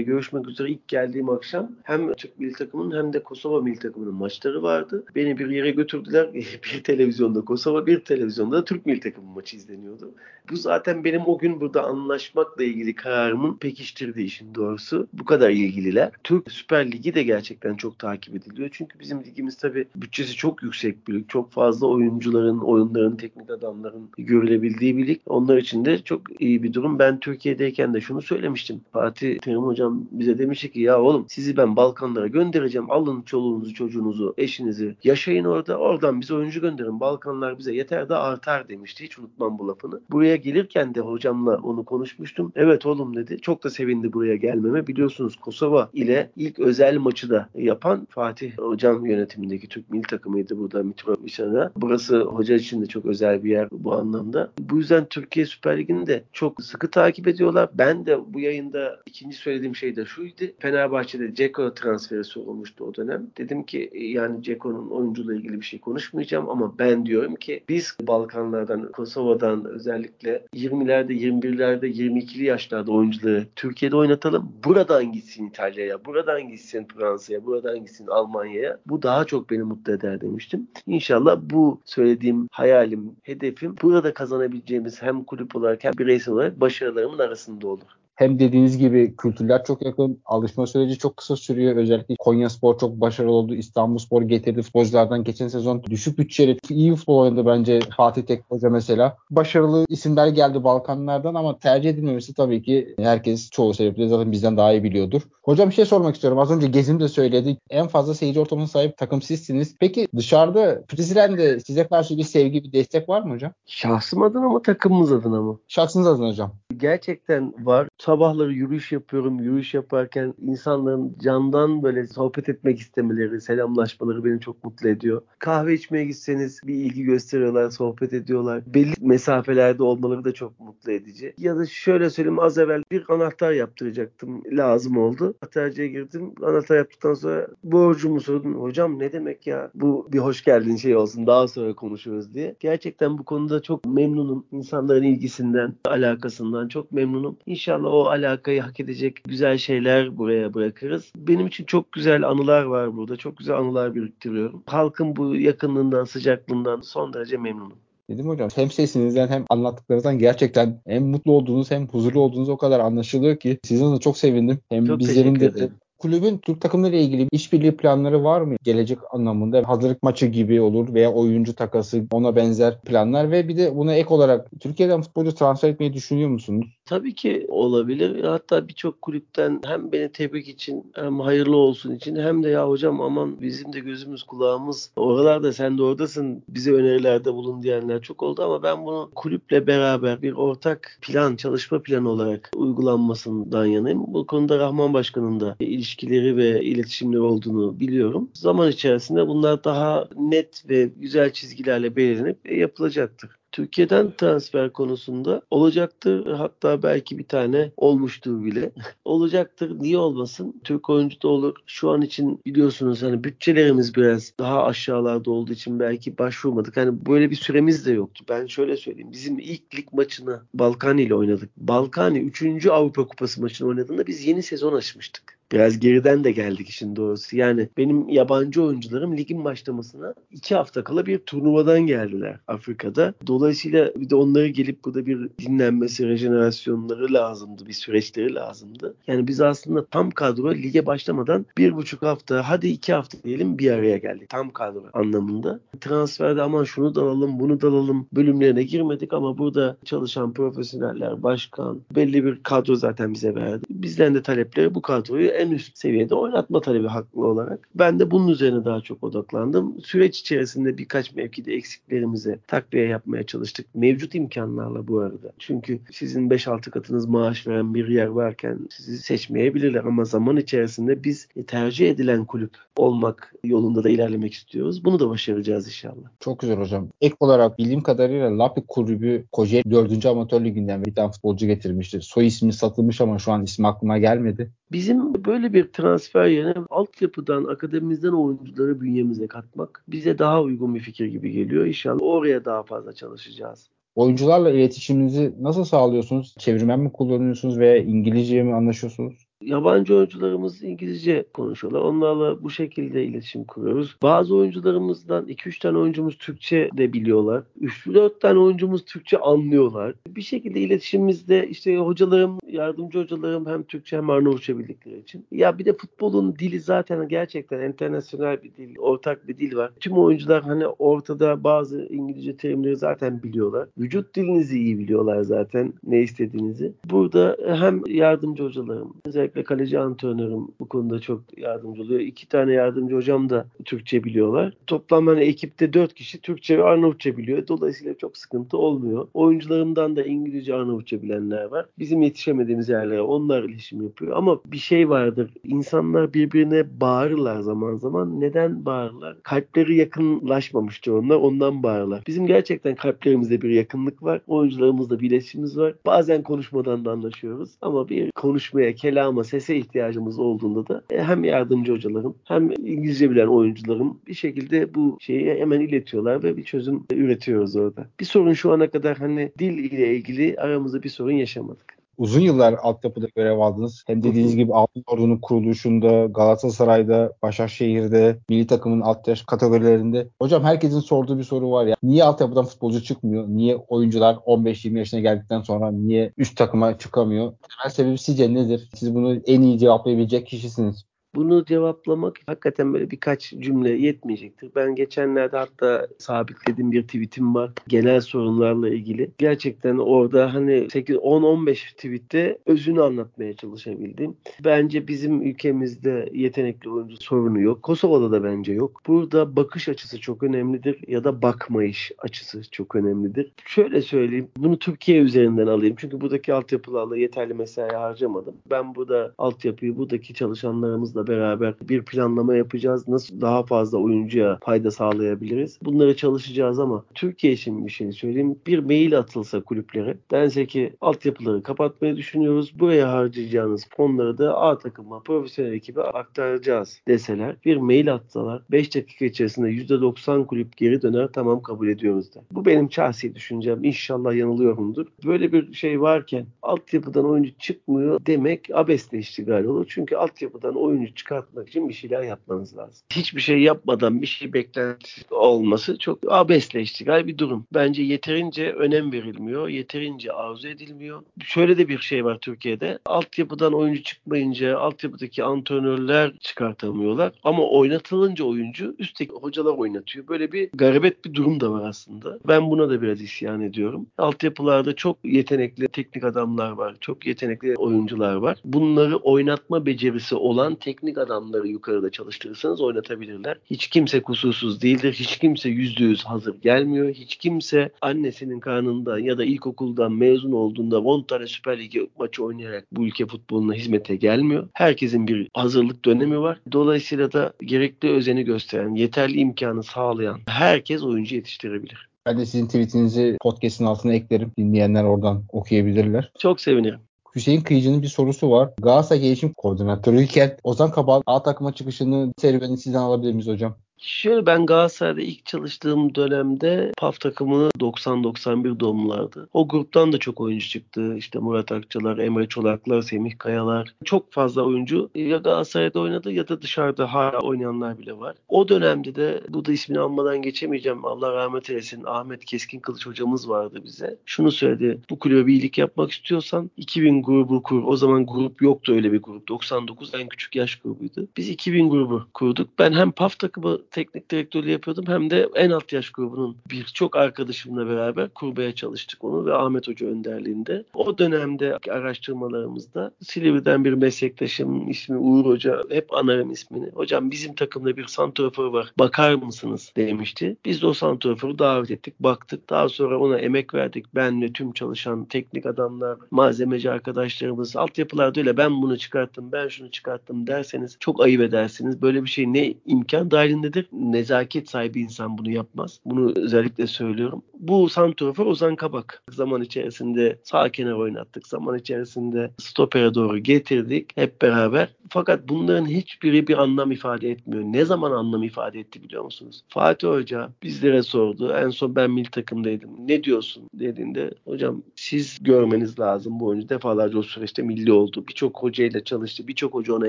görüşmek üzere ilk geldiğim akşam hem Türk milli takımının hem de Kosova milli takımının maçları vardı. Beni bir yere götürdüler. Bir televizyonda Kosova, bir televizyonda Türk milli takımı maçı izleniyordu. Bu zaten benim o gün burada anlaşmakla ilgili kararımın pekiştirdiği işin doğrusu. Bu kadar ilgililer. Türk Süper Ligi de gerçekten çok takip ediliyor. Çünkü bizim ligimiz tabii bütçesi çok yüksek bir lig. Çok fazla oyuncuların, oyunların, teknik adamların görülebildiği bir lig. Onlar için de çok iyi bir durum. Ben Türkiye'deyken de şunu söylemiştim. Fatih Terim hocam bize demişti ki ya oğlum sizi ben Balkanlara göndereceğim. Alın çoluğunuzu, çocuğunuzu, eşinizi. Yaşayın orada. Oradan bize oyuncu gönderin. Balkanlar bize yeter de artar demişti. Hiç unutmam bu lafını. Buraya gelirken de hocamla onu konuşmuştum. Evet oğlum dedi. Çok da sevindi buraya gelmeme. Biliyorsunuz Kosova ile ilk özel maçı da yapan Fatih hocam yönetimindeki Türk milli takımıydı burada Mitrovica'da. Burası hoca için de çok özel bir yer bu anlamda. Bu yüzden Türkiye Süper Ligi'ni de çok sıkı takip ediyorlar. Ben de bu yayında ikinci söylediğim şey de şuydu. Fenerbahçe'de Jeko transferi sorulmuştu o dönem. Dedim ki yani Jeko'nun oyunculuğu ilgili bir şey konuşmayacağım ama ben diyorum ki biz Balkanlardan, Kosova'dan özellikle 20'lerde, 21'lerde, 22'li yaşlarda oyuncuları Türkiye'de oynatalım. Buradan gitsin İtalya'ya, buradan gitsin Fransa'ya, buradan gitsin Almanya'ya. Bu daha çok beni mutlu eder demiştim. İnşallah bu söylediğim hayalim, hedefim burada kazanabileceğimiz hem kulüp olarak hem bireysel olarak başarılarımın arasında olur. Hem dediğiniz gibi kültürler çok yakın, alışma süreci çok kısa sürüyor. Özellikle Konyaspor çok başarılı oldu. İstanbulspor getirdi futbolculardan. Geçen sezon düşük bütçeli iyi futbol oynadı bence Fatih Terim Hoca mesela. Başarılı isimler geldi Balkanlardan ama tercih edilmemesi tabii ki herkes çoğu sebeple zaten bizden daha iyi biliyordur. Hocam bir şey sormak istiyorum. Az önce Gezim de söyledi. En fazla seyirci ortamına sahip takım sizsiniz. Peki dışarıda Prizren'de size karşı bir sevgi, bir destek var mı hocam? Şahsım adına mı, takımımız adına mı? Şahsınız adına hocam. Gerçekten var. Sabahları yürüyüş yapıyorum. Yürüyüş yaparken insanların candan böyle sohbet etmek istemeleri, selamlaşmaları beni çok mutlu ediyor. Kahve içmeye gitseniz bir ilgi gösteriyorlar, sohbet ediyorlar. Belli mesafelerde olmaları da çok mutlu edici. Ya da şöyle söyleyeyim, az evvel bir anahtar yaptıracaktım. Lazım oldu. Anahtarcıya girdim. Anahtar yaptıktan sonra borcumu sordum. Hocam ne demek ya? Bu bir hoş geldin şey olsun. Daha sonra konuşuruz diye. Gerçekten bu konuda çok memnunum. İnsanların ilgisinden, alakasından çok memnunum. İnşallah o alakayı hak edecek güzel şeyler buraya bırakırız. Benim için çok güzel anılar var burada. Çok güzel anılar biriktiriyorum. Halkın bu yakınlığından, sıcaklığından son derece memnunum. Dedim hocam, hem sesinizden hem anlattıklarınızdan gerçekten hem mutlu olduğunuz hem huzurlu olduğunuz o kadar anlaşılıyor ki sizden de çok sevindim. Hem çok bizlerin de... Kulübün Türk takımlarıyla ilgili işbirliği planları var mı? Gelecek anlamında hazırlık maçı gibi olur veya oyuncu takası, ona benzer planlar ve bir de buna ek olarak Türkiye'den futbolcu transfer etmeyi düşünüyor musunuz? Tabii ki olabilir. Hatta birçok kulüpten hem beni tebrik için hem hayırlı olsun için hem de ya hocam aman bizim de gözümüz kulağımız oralarda, sen de oradasın, bize önerilerde bulun diyenler çok oldu ama ben bunu kulüple beraber bir ortak plan, çalışma planı olarak uygulanmasından yanayım. Bu konuda Rahman Başkan'ın da ilişkileri ve iletişimleri olduğunu biliyorum. Zaman içerisinde bunlar daha net ve güzel çizgilerle belirlenip yapılacaktır. Türkiye'den transfer konusunda olacaktır. Hatta belki bir tane olmuştur bile. Olacaktır. Niye olmasın? Türk oyuncu da olur. Şu an için biliyorsunuz hani bütçelerimiz biraz daha aşağılarda olduğu için belki başvurmadık. Hani böyle bir süremiz de yoktu. Ben şöyle söyleyeyim. Bizim ilk lig maçını Balkani ile oynadık. Balkani 3. Avrupa Kupası maçını oynadığında biz yeni sezon açmıştık. Biraz geriden de geldik işin doğrusu. Yani benim yabancı oyuncularım ligin başlamasına 2 hafta kala bir turnuvadan geldiler Afrika'da. Dolayısıyla bir de onlara gelip burada bir dinlenmesi, rejenerasyonları lazımdı, bir süreçleri lazımdı. Yani biz aslında tam kadro lige başlamadan 1,5 hafta, hadi 2 hafta diyelim bir araya geldik. Tam kadro anlamında. Transferde aman şunu da alalım, bunu da alalım bölümlerine girmedik ama burada çalışan profesyoneller, başkan, belli bir kadro zaten bize verdi. Bizden de talepleri bu kadroyu en üst seviyede oynatma talebi haklı olarak. Ben de bunun üzerine daha çok odaklandım. Süreç içerisinde birkaç mevkide eksiklerimizi takviye yapmaya çalıştık. Mevcut imkanlarla bu arada. Çünkü sizin 5-6 katınız maaş veren bir yer varken sizi seçmeyebilirler ama zaman içerisinde biz tercih edilen kulüp olmak yolunda da ilerlemek istiyoruz. Bunu da başaracağız inşallah. Çok güzel hocam. Ek olarak bildiğim kadarıyla Lapik kulübü Kocaeli 4. Amatör Ligi'nden bir tane futbolcu getirmişti. Soy ismi satılmış ama şu an ismi aklıma gelmedi. Bizim böyle bir transfer yerine altyapıdan, akademimizden oyuncuları bünyemize katmak bize daha uygun bir fikir gibi geliyor. İnşallah oraya daha fazla çalışacağız. Oyuncularla iletişiminizi nasıl sağlıyorsunuz? Çevirmen mi kullanıyorsunuz veya İngilizce mi anlaşıyorsunuz? Yabancı oyuncularımız İngilizce konuşuyorlar. Onlarla bu şekilde iletişim kuruyoruz. Bazı oyuncularımızdan 2-3 tane oyuncumuz Türkçe de biliyorlar. 3-4 tane oyuncumuz Türkçe anlıyorlar. Bir şekilde iletişimimizde işte hocalarım, yardımcı hocalarım hem Türkçe hem Arnavutça bildikleri için. Ya bir de futbolun dili zaten gerçekten internasyonel bir dil, ortak bir dil var. Tüm oyuncular hani ortada bazı İngilizce terimleri zaten biliyorlar. Vücut dilinizi iyi biliyorlar zaten, ne istediğinizi. Burada hem yardımcı hocalarım, özellikle kaleci antrenörüm bu konuda çok yardımcı oluyor. 2 tane yardımcı hocam da Türkçe biliyorlar. Toplam hani ekipte 4 kişi Türkçe ve Arnavutça biliyor. Dolayısıyla çok sıkıntı olmuyor. Oyuncularımdan da İngilizce, Arnavutça bilenler var. Bizim yetişemediğimiz yerlere onlar iletişim yapıyor. Ama bir şey vardır. İnsanlar birbirine bağırırlar zaman zaman. Neden bağırırlar? Kalpleri yakınlaşmamıştır onlar. Ondan bağırırlar. Bizim gerçekten kalplerimizde bir yakınlık var. Oyuncularımızda bir iletişimimiz var. Bazen konuşmadan da anlaşıyoruz. Ama bir konuşmaya, kelama, sese ihtiyacımız olduğunda da hem yardımcı hocalarım hem İngilizce bilen oyuncularım bir şekilde bu şeyi hemen iletiyorlar ve bir çözüm üretiyoruz orada. Bir sorun şu ana kadar hani dil ile ilgili aramızda bir sorun yaşamadık. uzun yıllar altyapıda görev aldınız. Hem dediğiniz gibi Altınordu'nun kuruluşunda, Galatasaray'da, Başakşehir'de, milli takımın alt yaş kategorilerinde. Hocam herkesin sorduğu bir soru var ya. Niye altyapıdan futbolcu çıkmıyor? Niye oyuncular 15-20 yaşına geldikten sonra niye üst takıma çıkamıyor? Temel sebebi sizce nedir? Siz bunu en iyi cevaplayabilecek kişisiniz. Bunu cevaplamak hakikaten böyle birkaç cümle yetmeyecektir. Ben geçenlerde hatta sabitlediğim bir tweetim var genel sorunlarla ilgili. Gerçekten orada hani 10-15 tweette özünü anlatmaya çalışabildim. Bence bizim ülkemizde yetenekli oyuncu sorunu yok. Kosova'da da bence yok. Burada bakış açısı çok önemlidir ya da bakmayış açısı çok önemlidir. Şöyle söyleyeyim, bunu Türkiye üzerinden alayım. Çünkü buradaki altyapılarla yeterli mesai harcamadım. Ben burada altyapıyı buradaki çalışanlarımızla beraber bir planlama yapacağız. Nasıl daha fazla oyuncuya fayda sağlayabiliriz? Bunlara çalışacağız ama Türkiye için bir şey söyleyeyim. Bir mail atılsa kulüplere, dense ki altyapıları kapatmayı düşünüyoruz. Buraya harcayacağınız fonları da A takıma, profesyonel ekibe aktaracağız deseler. Bir mail atsalar 5 dakika içerisinde %90 kulüp geri döner, tamam kabul ediyoruz der. Bu benim şahsi düşüncem. İnşallah yanılıyorumdur. Böyle bir şey varken altyapıdan oyuncu çıkmıyor demek abesle iştigal olur. Çünkü altyapıdan oyuncu çıkartmak için bir şeyler yapmanız lazım. Hiçbir şey yapmadan bir şey beklentisi olması çok abesle iştigal bir durum. Bence yeterince önem verilmiyor, yeterince arzu edilmiyor. Şöyle de bir şey var Türkiye'de. Altyapıdan oyuncu çıkmayınca altyapıdaki antrenörler çıkartamıyorlar. Ama oynatılınca oyuncu üstteki hocalar oynatıyor. Böyle bir garibet bir durum da var aslında. Ben buna da biraz isyan ediyorum. Altyapılarda çok yetenekli teknik adamlar var. Çok yetenekli oyuncular var. Bunları oynatma becerisi olan teknik adamları yukarıda çalıştırırsanız oynatabilirler. Hiç kimse kusursuz değildir. Hiç kimse %100 hazır gelmiyor. Hiç kimse annesinin karnında ya da ilkokuldan mezun olduğunda 10 tane Süper Lig maçı oynayarak bu ülke futboluna hizmete gelmiyor. Herkesin bir hazırlık dönemi var. Dolayısıyla da gerekli özeni gösteren, yeterli imkanı sağlayan herkes oyuncu yetiştirebilir. Ben de sizin tweetinizi podcast'in altına eklerim. Dinleyenler oradan okuyabilirler. Çok sevinirim. Hüseyin Kıyıcı'nın bir sorusu var. Galatasaray Gelişim Koordinatörüyken Ozan Kabak A takıma çıkışını serüvenini sizden alabilir miyiz hocam? Şöyle, ben Galatasaray'da ilk çalıştığım dönemde PAF takımı 90-91 doğumlulardı. O gruptan da çok oyuncu çıktı. İşte Murat Akçalar, Emre Çolaklar, Semih Kayalar. Çok fazla oyuncu ya Galatasaray'da oynadı ya da dışarıda hala oynayanlar bile var. O dönemde de, bu da ismini anmadan geçemeyeceğim, Allah rahmet eylesin, Ahmet Keskin Kılıç hocamız vardı bize. Şunu söyledi: bu kulübe bir iyilik yapmak istiyorsan 2000 grubu kur. O zaman grup yoktu, öyle bir grup. 99 en küçük yaş grubuydu. Biz 2000 grubu kurduk. Ben hem PAF takımı teknik direktörlüğü yapıyordum. Hem de en alt yaş grubunun birçok arkadaşımla beraber kurmaya çalıştık onu ve Ahmet Hoca önderliğinde. O dönemde araştırmalarımızda Silivri'den bir meslektaşım, ismi Uğur Hoca, hep anarım ismini. Hocam bizim takımda bir santrafor var, bakar mısınız demişti. Biz de o santraforu davet ettik, baktık. Daha sonra ona emek verdik. Ben ve tüm çalışan teknik adamlar, malzemeci arkadaşlarımız, altyapılarda öyle ben bunu çıkarttım, ben şunu çıkarttım derseniz çok ayıp edersiniz. Böyle bir şey ne imkan dahilindedir. Nezaket sahibi insan bunu yapmaz. Bunu özellikle söylüyorum. Bu santrafor Ozan Kabak. Zaman içerisinde sağ kenar oynattık. Zaman içerisinde stopere doğru getirdik hep beraber. Fakat bunların hiçbiri bir anlam ifade etmiyor. Ne zaman anlam ifade etti biliyor musunuz? Fatih Hoca bizlere sordu. En son ben milli takımdaydım. Ne diyorsun dediğinde, hocam siz görmeniz lazım bu oyuncu defalarca o süreçte milli oldu. Birçok hocayla çalıştı. Birçok hoca ona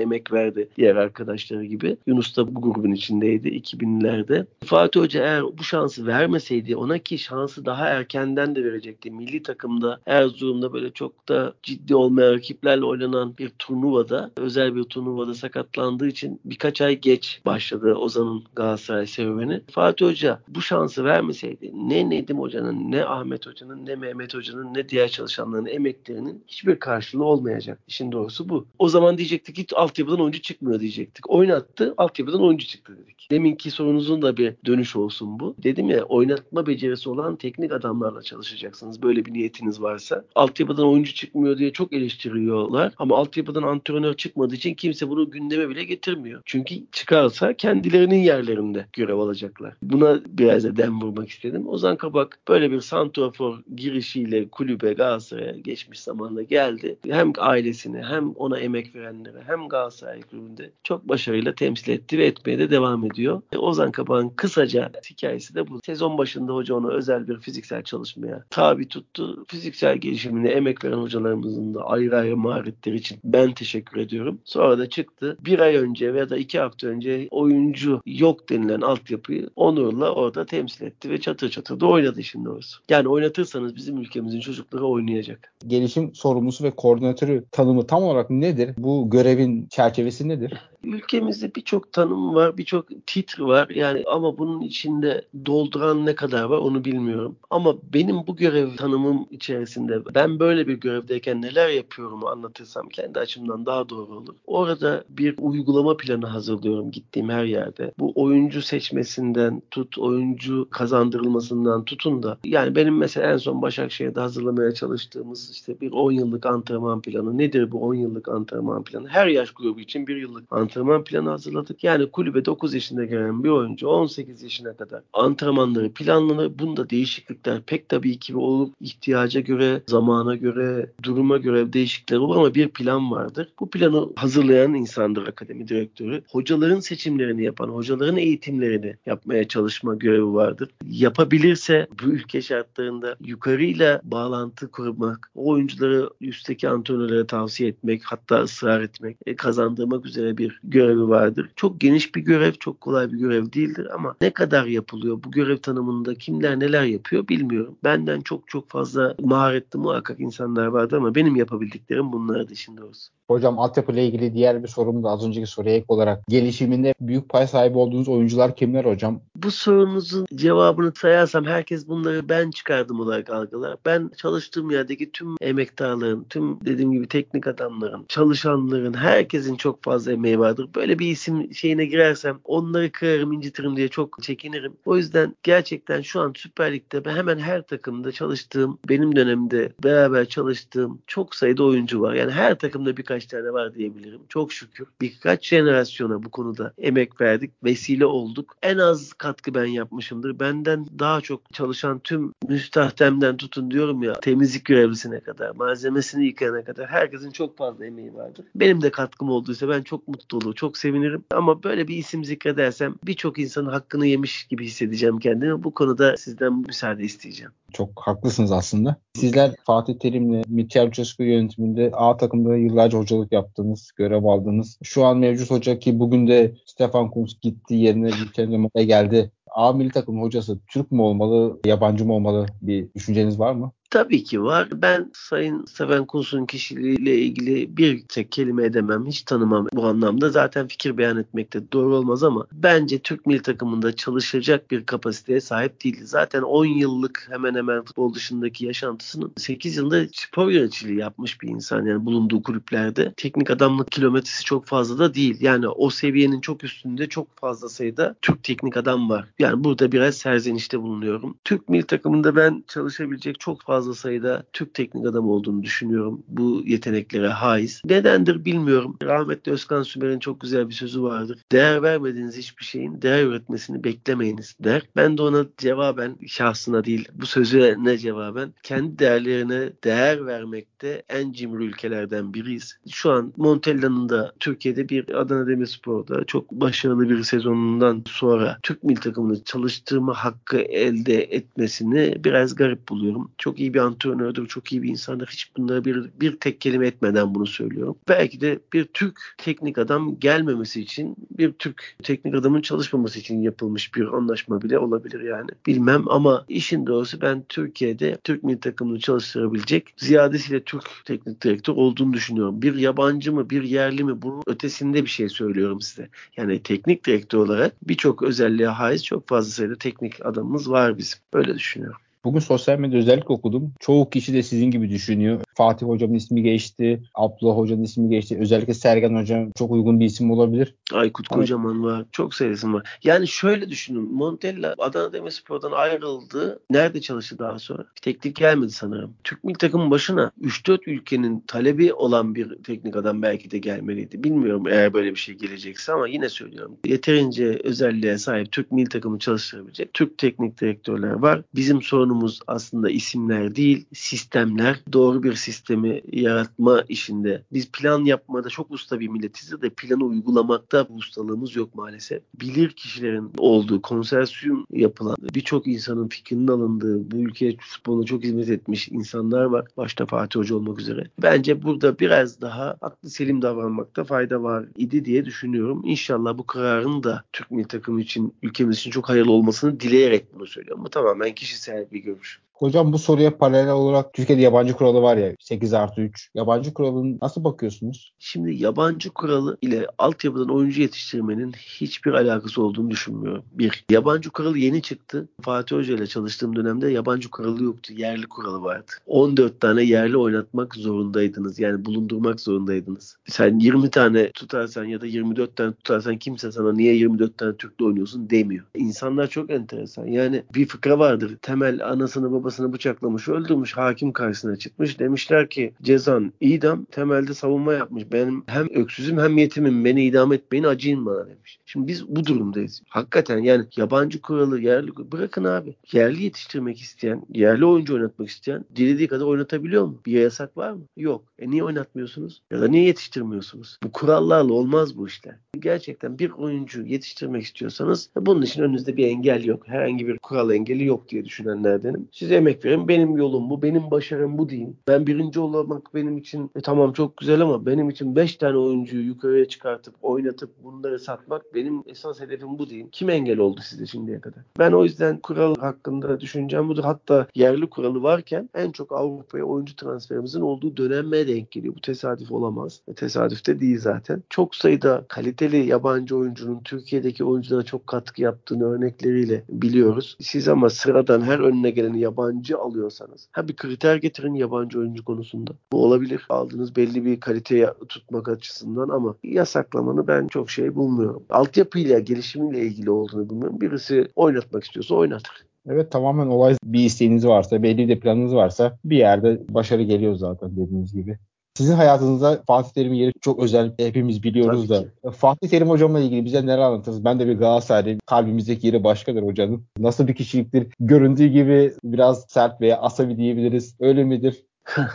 emek verdi. Diğer arkadaşları gibi. Yunus da bu grubun içindeydi 2000'lerde. Fatih Hoca eğer bu şansı vermeseydi ona, ki şansı daha erkenden de verecekti. Milli takımda Erzurum'da böyle çok da ciddi olmayan rakiplerle oynanan bir turnuvada, özel bir turnuvada sakatlandığı için birkaç ay geç başladı Ozan'ın Galatasaray serüveni. Fatih Hoca bu şansı vermeseydi ne Nedim Hoca'nın, ne Ahmet Hoca'nın, ne Mehmet Hoca'nın, ne diğer çalışanların emeklerinin hiçbir karşılığı olmayacak. İşin doğrusu bu. O zaman diyecektik ki altyapıdan oyuncu çıkmıyor diyecektik. Oynattı, altyapıdan oyuncu çıktı dedik. Deminki sorunuzun da bir dönüş olsun bu. Dedim ya, oynatma becerisi olan teknik adamlarla çalışacaksınız. Böyle bir niyetiniz varsa. Altyapıdan oyuncu çıkmıyor diye çok eleştiriyorlar. Ama altyapıdan antrenör çıkmadığı için kimse bunu gündeme bile getirmiyor. Çünkü çıkarsa kendilerinin yerlerinde görev alacaklar. Buna biraz da dem vurmak istedim. Ozan Kabak böyle bir santrafor girişiyle kulübe, Galatasaray'a geçmiş zamanda geldi. Hem ailesini, hem ona emek verenlere, hem Galatasaray kulübünde çok başarıyla temsil etti ve etmeye de devam ediyor. oluyor. Ozan Kabak'ın kısaca hikayesi de bu. Sezon başında hoca ona özel bir fiziksel çalışmaya tabi tuttu. Fiziksel gelişimine emek veren hocalarımızın da ayrı maharetleri için ben teşekkür ediyorum. Sonra da çıktı. Bir ay önce veya da 2 hafta önce oyuncu yok denilen altyapıyı onurla orada temsil etti ve çatır çatır da oynadı şimdi orası. Yani oynatırsanız bizim ülkemizin çocukları oynayacak. Gelişim sorumlusu ve koordinatörü tanımı tam olarak nedir? Bu görevin çerçevesi nedir? Ülkemizde birçok tanım var, birçok titr var. Yani ama bunun içinde dolduran ne kadar var onu bilmiyorum. Ama benim bu görev tanımım içerisinde ben böyle bir görevdeyken neler yapıyorumu anlatırsam kendi açımdan daha doğru olur. Orada bir uygulama planı hazırlıyorum gittiğim her yerde. Bu oyuncu seçmesinden tut, oyuncu kazandırılmasından tutun da. Yani benim mesela en son Başakşehir'de hazırlamaya çalıştığımız işte bir 10 yıllık antrenman planı. Nedir bu 10 yıllık antrenman planı? Her yaş grubu için 1 yıllık antrenman planı hazırladık. Yani kulübe 9 yaşında gelen bir oyuncu 18 yaşına kadar antrenmanları planlanır. Bunda değişiklikler pek tabii ki olup ihtiyaca göre, zamana göre, duruma göre değişiklikler olur ama bir plan vardır. Bu planı hazırlayan insandır akademi direktörü. Hocaların seçimlerini yapan, hocaların eğitimlerini yapmaya çalışma görevi vardır. Yapabilirse bu ülke şartlarında yukarıyla bağlantı kurmak, o oyuncuları üstteki antrenörlere tavsiye etmek, hatta ısrar etmek, kazandırmak üzere bir görevi vardır. Çok geniş bir görev, çok kolay bir görev değildir ama ne kadar yapılıyor, bu görev tanımında kimler neler yapıyor bilmiyorum. Benden çok fazla maharetli muhakkak insanlar vardı ama benim yapabildiklerim bunlar dışında olsun. Hocam altyapıyla ilgili diğer bir sorum da az önceki soruya ek olarak. Gelişiminde büyük pay sahibi olduğunuz oyuncular kimler hocam? Bu sorunuzun cevabını sayarsam herkes bunları ben çıkardım olarak algılar. Ben çalıştığım yerdeki tüm emektarların, tüm dediğim gibi teknik adamların, çalışanların, herkesin çok fazla emeği vardır. Böyle bir isim şeyine girersem onları kırarım, incitirim diye çok çekinirim. O yüzden gerçekten şu an Süper Lig'de hemen her takımda çalıştığım, benim dönemde beraber çalıştığım çok sayıda oyuncu var. Yani her takımda birkaç tane var diyebilirim. Çok şükür birkaç jenerasyona bu konuda emek verdik, vesile olduk. En az katkı ben yapmışımdır. Benden daha çok çalışan tüm müstahdemden tutun diyorum ya, temizlik görevlisine kadar, malzemesini yıkayana kadar herkesin çok fazla emeği vardır. Benim de katkım olduysa ben çok mutlu olur, çok sevinirim. Ama böyle bir isim zikredersem birçok insanın hakkını yemiş gibi hissedeceğim kendimi. Bu konuda sizden müsaade isteyeceğim. Çok haklısınız aslında. Sizler Fatih Terim'le Lüçesko yönetiminde A takımda yıllarca hocalık yaptığınız, görev aldığınız, şu an mevcut hoca ki bugün de Stefan Kuntz gitti yerine Lüçesko'ya geldi. A milli takım hocası Türk mü olmalı, yabancı mı olmalı, bir düşünceniz var mı? Tabii ki var. Ben Sayın Stefan Kuntz'un kişiliğiyle ilgili bir tek kelime edemem, hiç tanımam bu anlamda. Zaten fikir beyan etmekte doğru olmaz ama bence Türk milli takımında çalışacak bir kapasiteye sahip değildi. Zaten 10 yıllık hemen hemen futbol dışındaki yaşantısının 8 yılında spor yöneticiliği yapmış bir insan, yani bulunduğu kulüplerde. Teknik adamlık kilometresi çok fazla da değil. Yani o seviyenin çok üstünde çok fazla sayıda Türk teknik adam var. Yani burada biraz serzenişte bulunuyorum. Türk milli takımında ben çalışabilecek çok fazla sayıda Türk teknik adam olduğunu düşünüyorum. Bu yeteneklere haiz. Nedendir bilmiyorum. Rahmetli Özkan Sümer'in çok güzel bir sözü vardır. Değer vermediğiniz hiçbir şeyin değer üretmesini beklemeyiniz der. Ben de ona cevaben, şahsına değil bu sözüne cevaben, kendi değerlerine değer vermekte en cimri ülkelerden biriyiz. Şu an Montella'nın da Türkiye'de bir Adana Demirspor'da çok başarılı bir sezonundan sonra Türk milli takımını çalıştırma hakkı elde etmesini biraz garip buluyorum. Çok iyi bir antrenördür, çok iyi bir insandır. Hiç bunlara bir tek kelime etmeden bunu söylüyorum. Belki de bir Türk teknik adam gelmemesi için, bir Türk teknik adamın çalışmaması için yapılmış bir anlaşma bile olabilir yani. Bilmem ama işin doğrusu ben Türkiye'de Türk milli takımını çalıştırabilecek ziyadesiyle Türk teknik direktör olduğunu düşünüyorum. Bir yabancı mı, bir yerli mi? Bunun ötesinde bir şey söylüyorum size. Yani teknik direktör olarak birçok özelliğe haiz çok fazla sayıda teknik adamımız var bizim. Öyle düşünüyorum. Bugün sosyal medyada özellikle okudum. Çoğu kişi de sizin gibi düşünüyor. Fatih Hocam'ın ismi geçti. Abdullah Hocam'ın ismi geçti. Özellikle Sergen Hocam çok uygun bir isim olabilir. Aykut Kocaman var. Çok sayısım var. Yani şöyle düşünün. Montella Adana Demirspor'dan ayrıldı. Nerede çalıştı daha sonra? Bir teknik gelmedi sanırım. Türk milli takımın başına 3-4 ülkenin talebi olan bir teknik adam belki de gelmeliydi. Bilmiyorum eğer böyle bir şey gelecekse ama yine söylüyorum. Yeterince özelliğe sahip Türk milli takımı çalıştırabilecek Türk teknik direktörler var. Bizim sorunumuz aslında isimler değil, sistemler. Doğru bir sistem sistemi yaratma işinde. Biz plan yapmada çok usta bir milletiz de planı uygulamakta bu ustalığımız yok maalesef. Bilir kişilerin olduğu, konsorsiyum yapılan, birçok insanın fikrinin alındığı, bu ülkeye futboluna çok hizmet etmiş insanlar var. Başta Fatih Hoca olmak üzere. Bence burada biraz daha aklı selim davranmakta fayda var idi diye düşünüyorum. İnşallah bu kararın da Türk milli takımı için, ülkemiz için çok hayırlı olmasını dileyerek bunu söylüyorum. Bu tamamen kişisel bir görüş. Hocam bu soruya paralel olarak Türkiye'de yabancı kuralı var ya 8+3. Yabancı kuralını nasıl bakıyorsunuz? Şimdi yabancı kuralı ile altyapıdan oyuncu yetiştirmenin hiçbir alakası olduğunu düşünmüyorum. Bir, yabancı kuralı yeni çıktı. Fatih Hoca ile çalıştığım dönemde yabancı kuralı yoktu. Yerli kuralı vardı. 14 tane yerli oynatmak zorundaydınız. Yani bulundurmak zorundaydınız. Sen 20 tane tutarsan ya da 24 tane tutarsan kimse sana niye 24 tane Türk'le oynuyorsun demiyor. İnsanlar çok enteresan. Yani bir fıkra vardır. Temel anasını babasını bıçaklamış, öldürmüş, hakim karşısına çıkmış. Demişler ki cezan idam, temelde savunma yapmış. Benim hem öksüzüm hem yetimim. Beni idam etmeyin, acıyın bana demiş. Şimdi biz bu durumdayız. Hakikaten yani yabancı kuralı, yerli kuralı bırakın abi. Yerli yetiştirmek isteyen, yerli oyuncu oynatmak isteyen dilediği kadar oynatabiliyor mu? Bir yasak var mı? Yok. Niye oynatmıyorsunuz? Ya da niye yetiştirmiyorsunuz? Bu kurallarla olmaz bu işler. Gerçekten bir oyuncu yetiştirmek istiyorsanız bunun için önünüzde bir engel yok. Herhangi bir kural engeli yok diye düşünenlerdenim. Size emek verin. Benim yolum bu. Benim başarım bu diyeyim. Ben birinci olmak benim için tamam çok güzel ama benim için 5 tane oyuncuyu yukarıya çıkartıp oynatıp bunları satmak benim esas hedefim bu diyeyim. Kim engel oldu size şimdiye kadar? Ben o yüzden kural hakkında düşüncem budur. Hatta yerli kuralı varken en çok Avrupa'ya oyuncu transferimizin olduğu döneme denk geliyor. Bu tesadüf olamaz. Tesadüf de değil zaten. Çok sayıda kaliteli yabancı oyuncunun Türkiye'deki oyunculara çok katkı yaptığını örnekleriyle biliyoruz. Siz ama sıradan her önüne geleni yabancı alıyorsanız bir kriter getirin yabancı oyuncu konusunda. Bu olabilir. Aldığınız belli bir kaliteye tutmak açısından ama yasaklamanı ben çok şey bulmuyorum. Altyapıyla, gelişimiyle ilgili olduğunu bilmiyorum. Birisi oynatmak istiyorsa oynatır. Evet, tamamen olay bir isteğiniz varsa, belli de planınız varsa bir yerde başarı geliyor zaten dediğiniz gibi. Sizin hayatınızda Fatih Terim'in yeri çok özel, hepimiz biliyoruz da. Fatih Terim hocamla ilgili bize neler anlatırsınız? Ben de bir Galatasaraylıyım. Kalbimizdeki yeri başkadır hocanın. Nasıl bir kişiliktir? Göründüğü gibi biraz sert veya asabi diyebiliriz. Öyle midir?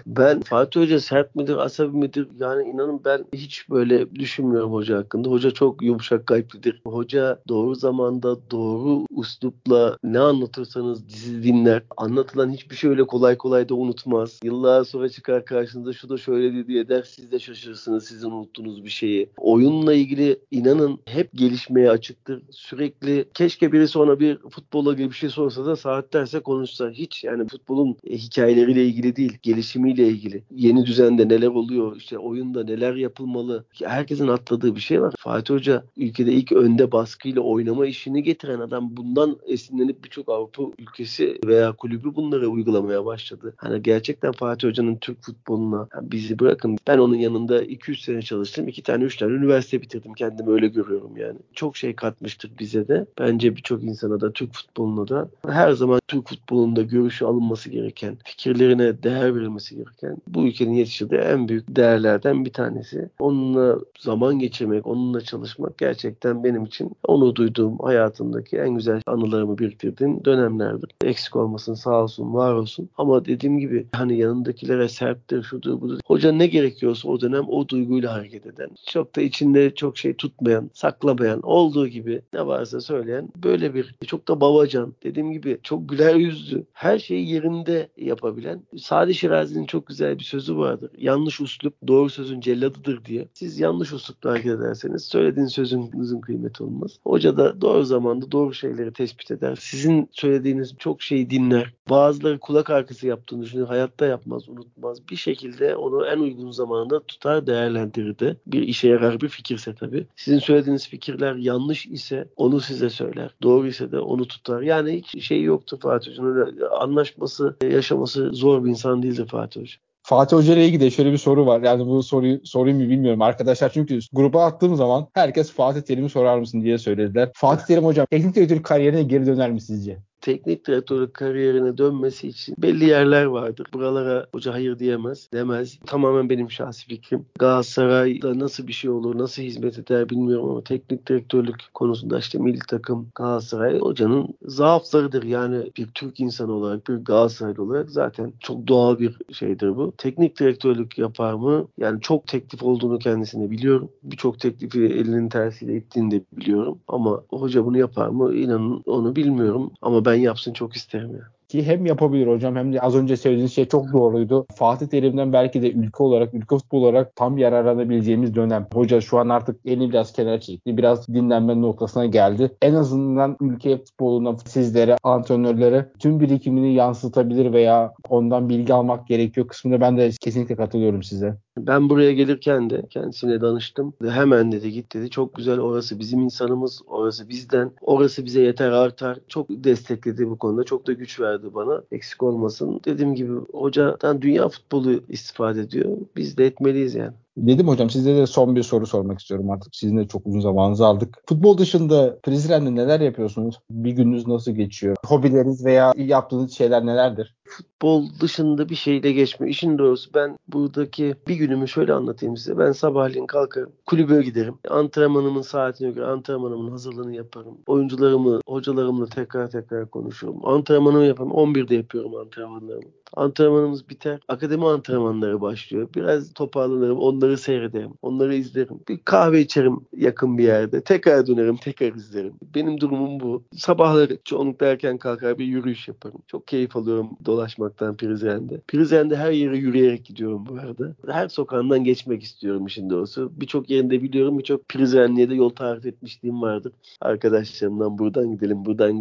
Ben Fatih Hoca sert midir, asabi midir? Yani inanın ben hiç böyle düşünmüyorum hoca hakkında. Hoca çok yumuşak kalplidir. Hoca doğru zamanda, doğru üslupla ne anlatırsanız sizi dinler. Anlatılan hiçbir şey öyle kolay kolay da unutmaz. Yıllar sonra çıkar karşınıza şu da şöyle diye der. Siz de şaşırırsınız sizin unuttuğunuz bir şeyi. Oyunla ilgili inanın hep gelişmeye açıktır. Sürekli keşke birisi ona bir futbolla ilgili bir şey sorsa da saatlerce konuşsa. Hiç yani futbolun hikayeleriyle ilgili değil. Gelişimiyle ilgili. Yeni düzende neler oluyor? İşte oyunda neler yapılmalı? Herkesin atladığı bir şey var. Fatih Hoca ülkede ilk önde baskıyla oynama işini getiren adam. Bundan esinlenip birçok Avrupa ülkesi veya kulübü bunları uygulamaya başladı. Hani gerçekten Fatih Hoca'nın Türk futboluna bizi bırakın. Ben onun yanında 2-3 sene çalıştım. 2 tane 3 tane üniversite bitirdim. Kendimi öyle görüyorum yani. Çok şey katmıştır bize de. Bence birçok insana da Türk futboluna da her zaman Türk futbolunda görüşü alınması gereken, fikirlerine değer verilmesi gereken bu ülkenin yetiştirdiği en büyük değerlerden bir tanesi. Onunla zaman geçirmek, onunla çalışmak gerçekten benim için onu duyduğum hayatımdaki en güzel anılarımı biriktirdiğim dönemlerdir. Eksik olmasın, sağ olsun, var olsun. Ama dediğim gibi hani yanındakilere serptir, şudur, budur. Hoca ne gerekiyorsa o dönem o duyguyla hareket eden, çok da içinde çok şey tutmayan, saklamayan, olduğu gibi ne varsa söyleyen böyle bir çok da babacan, dediğim gibi çok güler yüzlü, her şeyi yerinde yapabilen, sadece Şirazi'nin çok güzel bir sözü vardır. Yanlış üslup doğru sözün celladıdır diye. Siz yanlış üslupla hareket ederseniz söylediğiniz sözünüzün kıymeti olmaz. Hoca da doğru zamanda doğru şeyleri tespit eder. Sizin söylediğiniz çok şeyi dinler. Bazıları kulak arkası yaptığını düşünür. Hayatta yapmaz, unutmaz. Bir şekilde onu en uygun zamanında tutar, değerlendirir de. Bir işe yarar bir fikirse tabii. Sizin söylediğiniz fikirler yanlış ise onu size söyler. Doğru ise de onu tutar. Yani hiç şey yoktu Fatih Hoca'nın. Anlaşması, yaşaması zor bir insan değildir Fatih Hoca. Fatih Hoca ile ilgili de şöyle bir soru var. Yani bu soruyu sorayım mı bilmiyorum arkadaşlar. Çünkü gruba attığım zaman herkes Fatih Terim'i sorar mısın diye söylediler. Fatih Terim hocam teknik direktörlük kariyerine geri döner mi sizce? teknik direktörlük kariyerine dönmesi için belli yerler vardır. Buralara hoca hayır demez. Tamamen benim şahsi fikrim. Galatasaray'da nasıl bir şey olur, nasıl hizmet eder bilmiyorum ama teknik direktörlük konusunda işte milli takım Galatasaray hocanın zaaflarıdır. Yani bir Türk insanı olarak, bir Galatasaraylı olarak zaten çok doğal bir şeydir bu. Teknik direktörlük yapar mı? Yani çok teklif olduğunu kendisine biliyorum. Birçok teklifi elinin tersiyle ettiğini de biliyorum. Ama hoca bunu yapar mı? İnanın onu bilmiyorum. Ama ben yapsın çok isterim yani. Ki hem yapabilir hocam hem de az önce söylediğiniz şey çok doğruydu. Fatih Terim'den belki de ülke futbolu olarak tam yararlanabileceğimiz dönem. Hoca şu an artık elini biraz kenara çekti. Biraz dinlenme noktasına geldi. En azından ülke futboluna sizlere, antrenörlere tüm birikimini yansıtabilir veya ondan bilgi almak gerekiyor kısmında ben de kesinlikle katılıyorum size. Ben buraya gelirken de kendisine danıştım. Hemen dedi git dedi. Çok güzel, orası bizim insanımız. Orası bizden. Orası bize yeter artar. Çok destekledi bu konuda. Çok da güç verdi bana. Eksik olmasın. Dediğim gibi hocadan dünya futbolu istifade ediyor. Biz de etmeliyiz yani. Nedim hocam size de son bir soru sormak istiyorum artık. Sizin de çok uzun zamanınızı aldık. Futbol dışında Prizren'de neler yapıyorsunuz? Bir gününüz nasıl geçiyor? Hobileriniz veya yaptığınız şeyler nelerdir? Futbol dışında bir şeyle geçmiyor. İşin doğrusu ben buradaki bir günümü şöyle anlatayım size. Ben sabahleyin kalkarım. Kulübe giderim. Antrenmanımın saatine göre antrenmanımın hazırlığını yaparım. Oyuncularımı, hocalarımla tekrar konuşurum. Antrenmanımı yaparım. 11'de yapıyorum antrenmanlarımı. Antrenmanımız biter. Akademi antrenmanları başlıyor. Biraz toparlanırım. Onları seyrederim. Onları izlerim. Bir kahve içerim yakın bir yerde. Tekrar dönerim. Tekrar izlerim. Benim durumum bu. Sabahları çoğunlukla erken kalkar bir yürüyüş yaparım. Çok keyif alıyorum dolaşmaktan Prizren'de. Prizren'de her yere yürüyerek gidiyorum bu arada. Her sokağından geçmek istiyorum işin doğrusu. Birçok yerinde biliyorum. Birçok Prizrenli'ye de yol tarif etmişliğim vardır. Arkadaşlarımdan buradan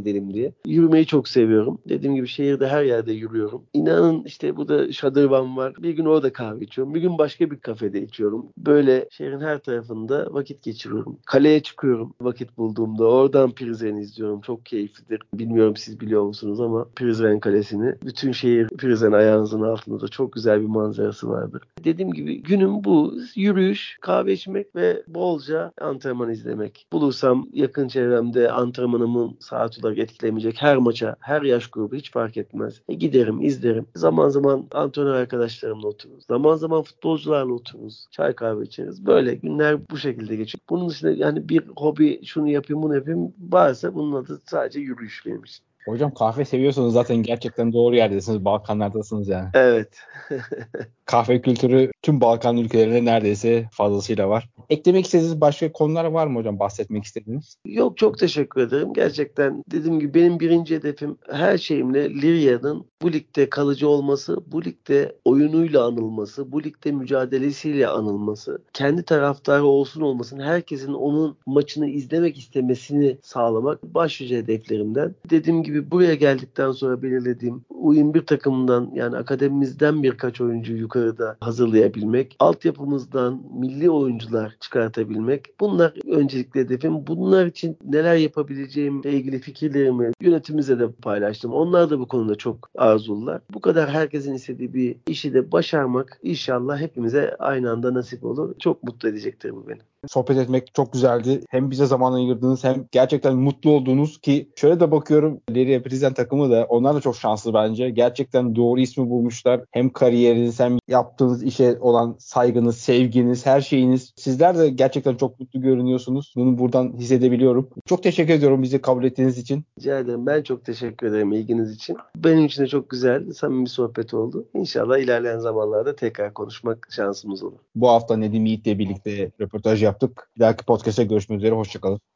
gidelim diye. Yürümeyi çok seviyorum. Dediğim gibi şehirde her yerde yürüyorum. İnanın işte burada şadırvan var. Bir gün orada kahve içiyorum. Bir gün başka bir kafede içiyorum. Böyle şehrin her tarafında vakit geçiriyorum. Kaleye çıkıyorum vakit bulduğumda. Oradan Prizren'i izliyorum. Çok keyiflidir. Bilmiyorum siz biliyor musunuz ama Prizren Kalesi'ni. Bütün şehir Prizren ayağınızın altında da çok güzel bir manzarası vardır. Dediğim gibi günüm bu. Yürüyüş, kahve içmek ve bolca antrenman izlemek. Bulursam yakın çevremde antrenmanımın saat olarak etkilemeyecek her maça, her yaş grubu hiç fark etmez. Giderim, izlerim. Zaman zaman antrenör arkadaşlarımla otururuz. Zaman zaman futbolcularla otururuz. Çay kahve içeriz. Böyle günler bu şekilde geçiyor. Bunun dışında yani bir hobi şunu yapayım bunu yapayım varsa bunun adı sadece yürüyüş benim için. Hocam kahve seviyorsanız zaten gerçekten doğru yerdesiniz. Balkanlardasınız yani. Evet. Kahve kültürü tüm Balkan ülkelerinde neredeyse fazlasıyla var. Eklemek istediğiniz başka konular var mı hocam bahsetmek istediğiniz? Yok, çok teşekkür ederim. Gerçekten dediğim gibi benim birinci hedefim her şeyimle Liria'nın bu ligde kalıcı olması, bu ligde oyunuyla anılması, bu ligde mücadelesiyle anılması, kendi taraftarı olmasın, herkesin onun maçını izlemek istemesini sağlamak başlıca hedeflerimden. Dediğim gibi buraya geldikten sonra belirlediğim U21 takımından yani akademimizden birkaç oyuncuyu yukarıda hazırlayabilmek, altyapımızdan milli oyuncular çıkartabilmek. Bunlar öncelikli hedefim. Bunlar için neler yapabileceğimle ilgili fikirlerimi yönetimimize de paylaştım. Onlar da bu konuda çok arzular. Bu kadar herkesin istediği bir işi de başarmak inşallah hepimize aynı anda nasip olur. Çok mutlu edecektir bu beni. Sohbet etmek çok güzeldi. Hem bize zaman ayırdınız hem gerçekten mutlu olduğunuz ki şöyle de bakıyorum Liria Prizren takımı da onlar da çok şanslı bence. Gerçekten doğru ismi bulmuşlar. Hem kariyeriniz hem yaptığınız işe olan saygınız, sevginiz, her şeyiniz. Sizler de gerçekten çok mutlu görünüyorsunuz. Bunu buradan hissedebiliyorum. Çok teşekkür ediyorum bizi kabul ettiğiniz için. Rica ederim. Ben çok teşekkür ederim ilginiz için. Benim için de çok güzel, samimi bir sohbet oldu. İnşallah ilerleyen zamanlarda tekrar konuşmak şansımız olur. Bu hafta Nedim Yiğit'le birlikte röportaj yaptık. Bir dahaki podcast'ta görüşmek üzere. Hoşçakalın.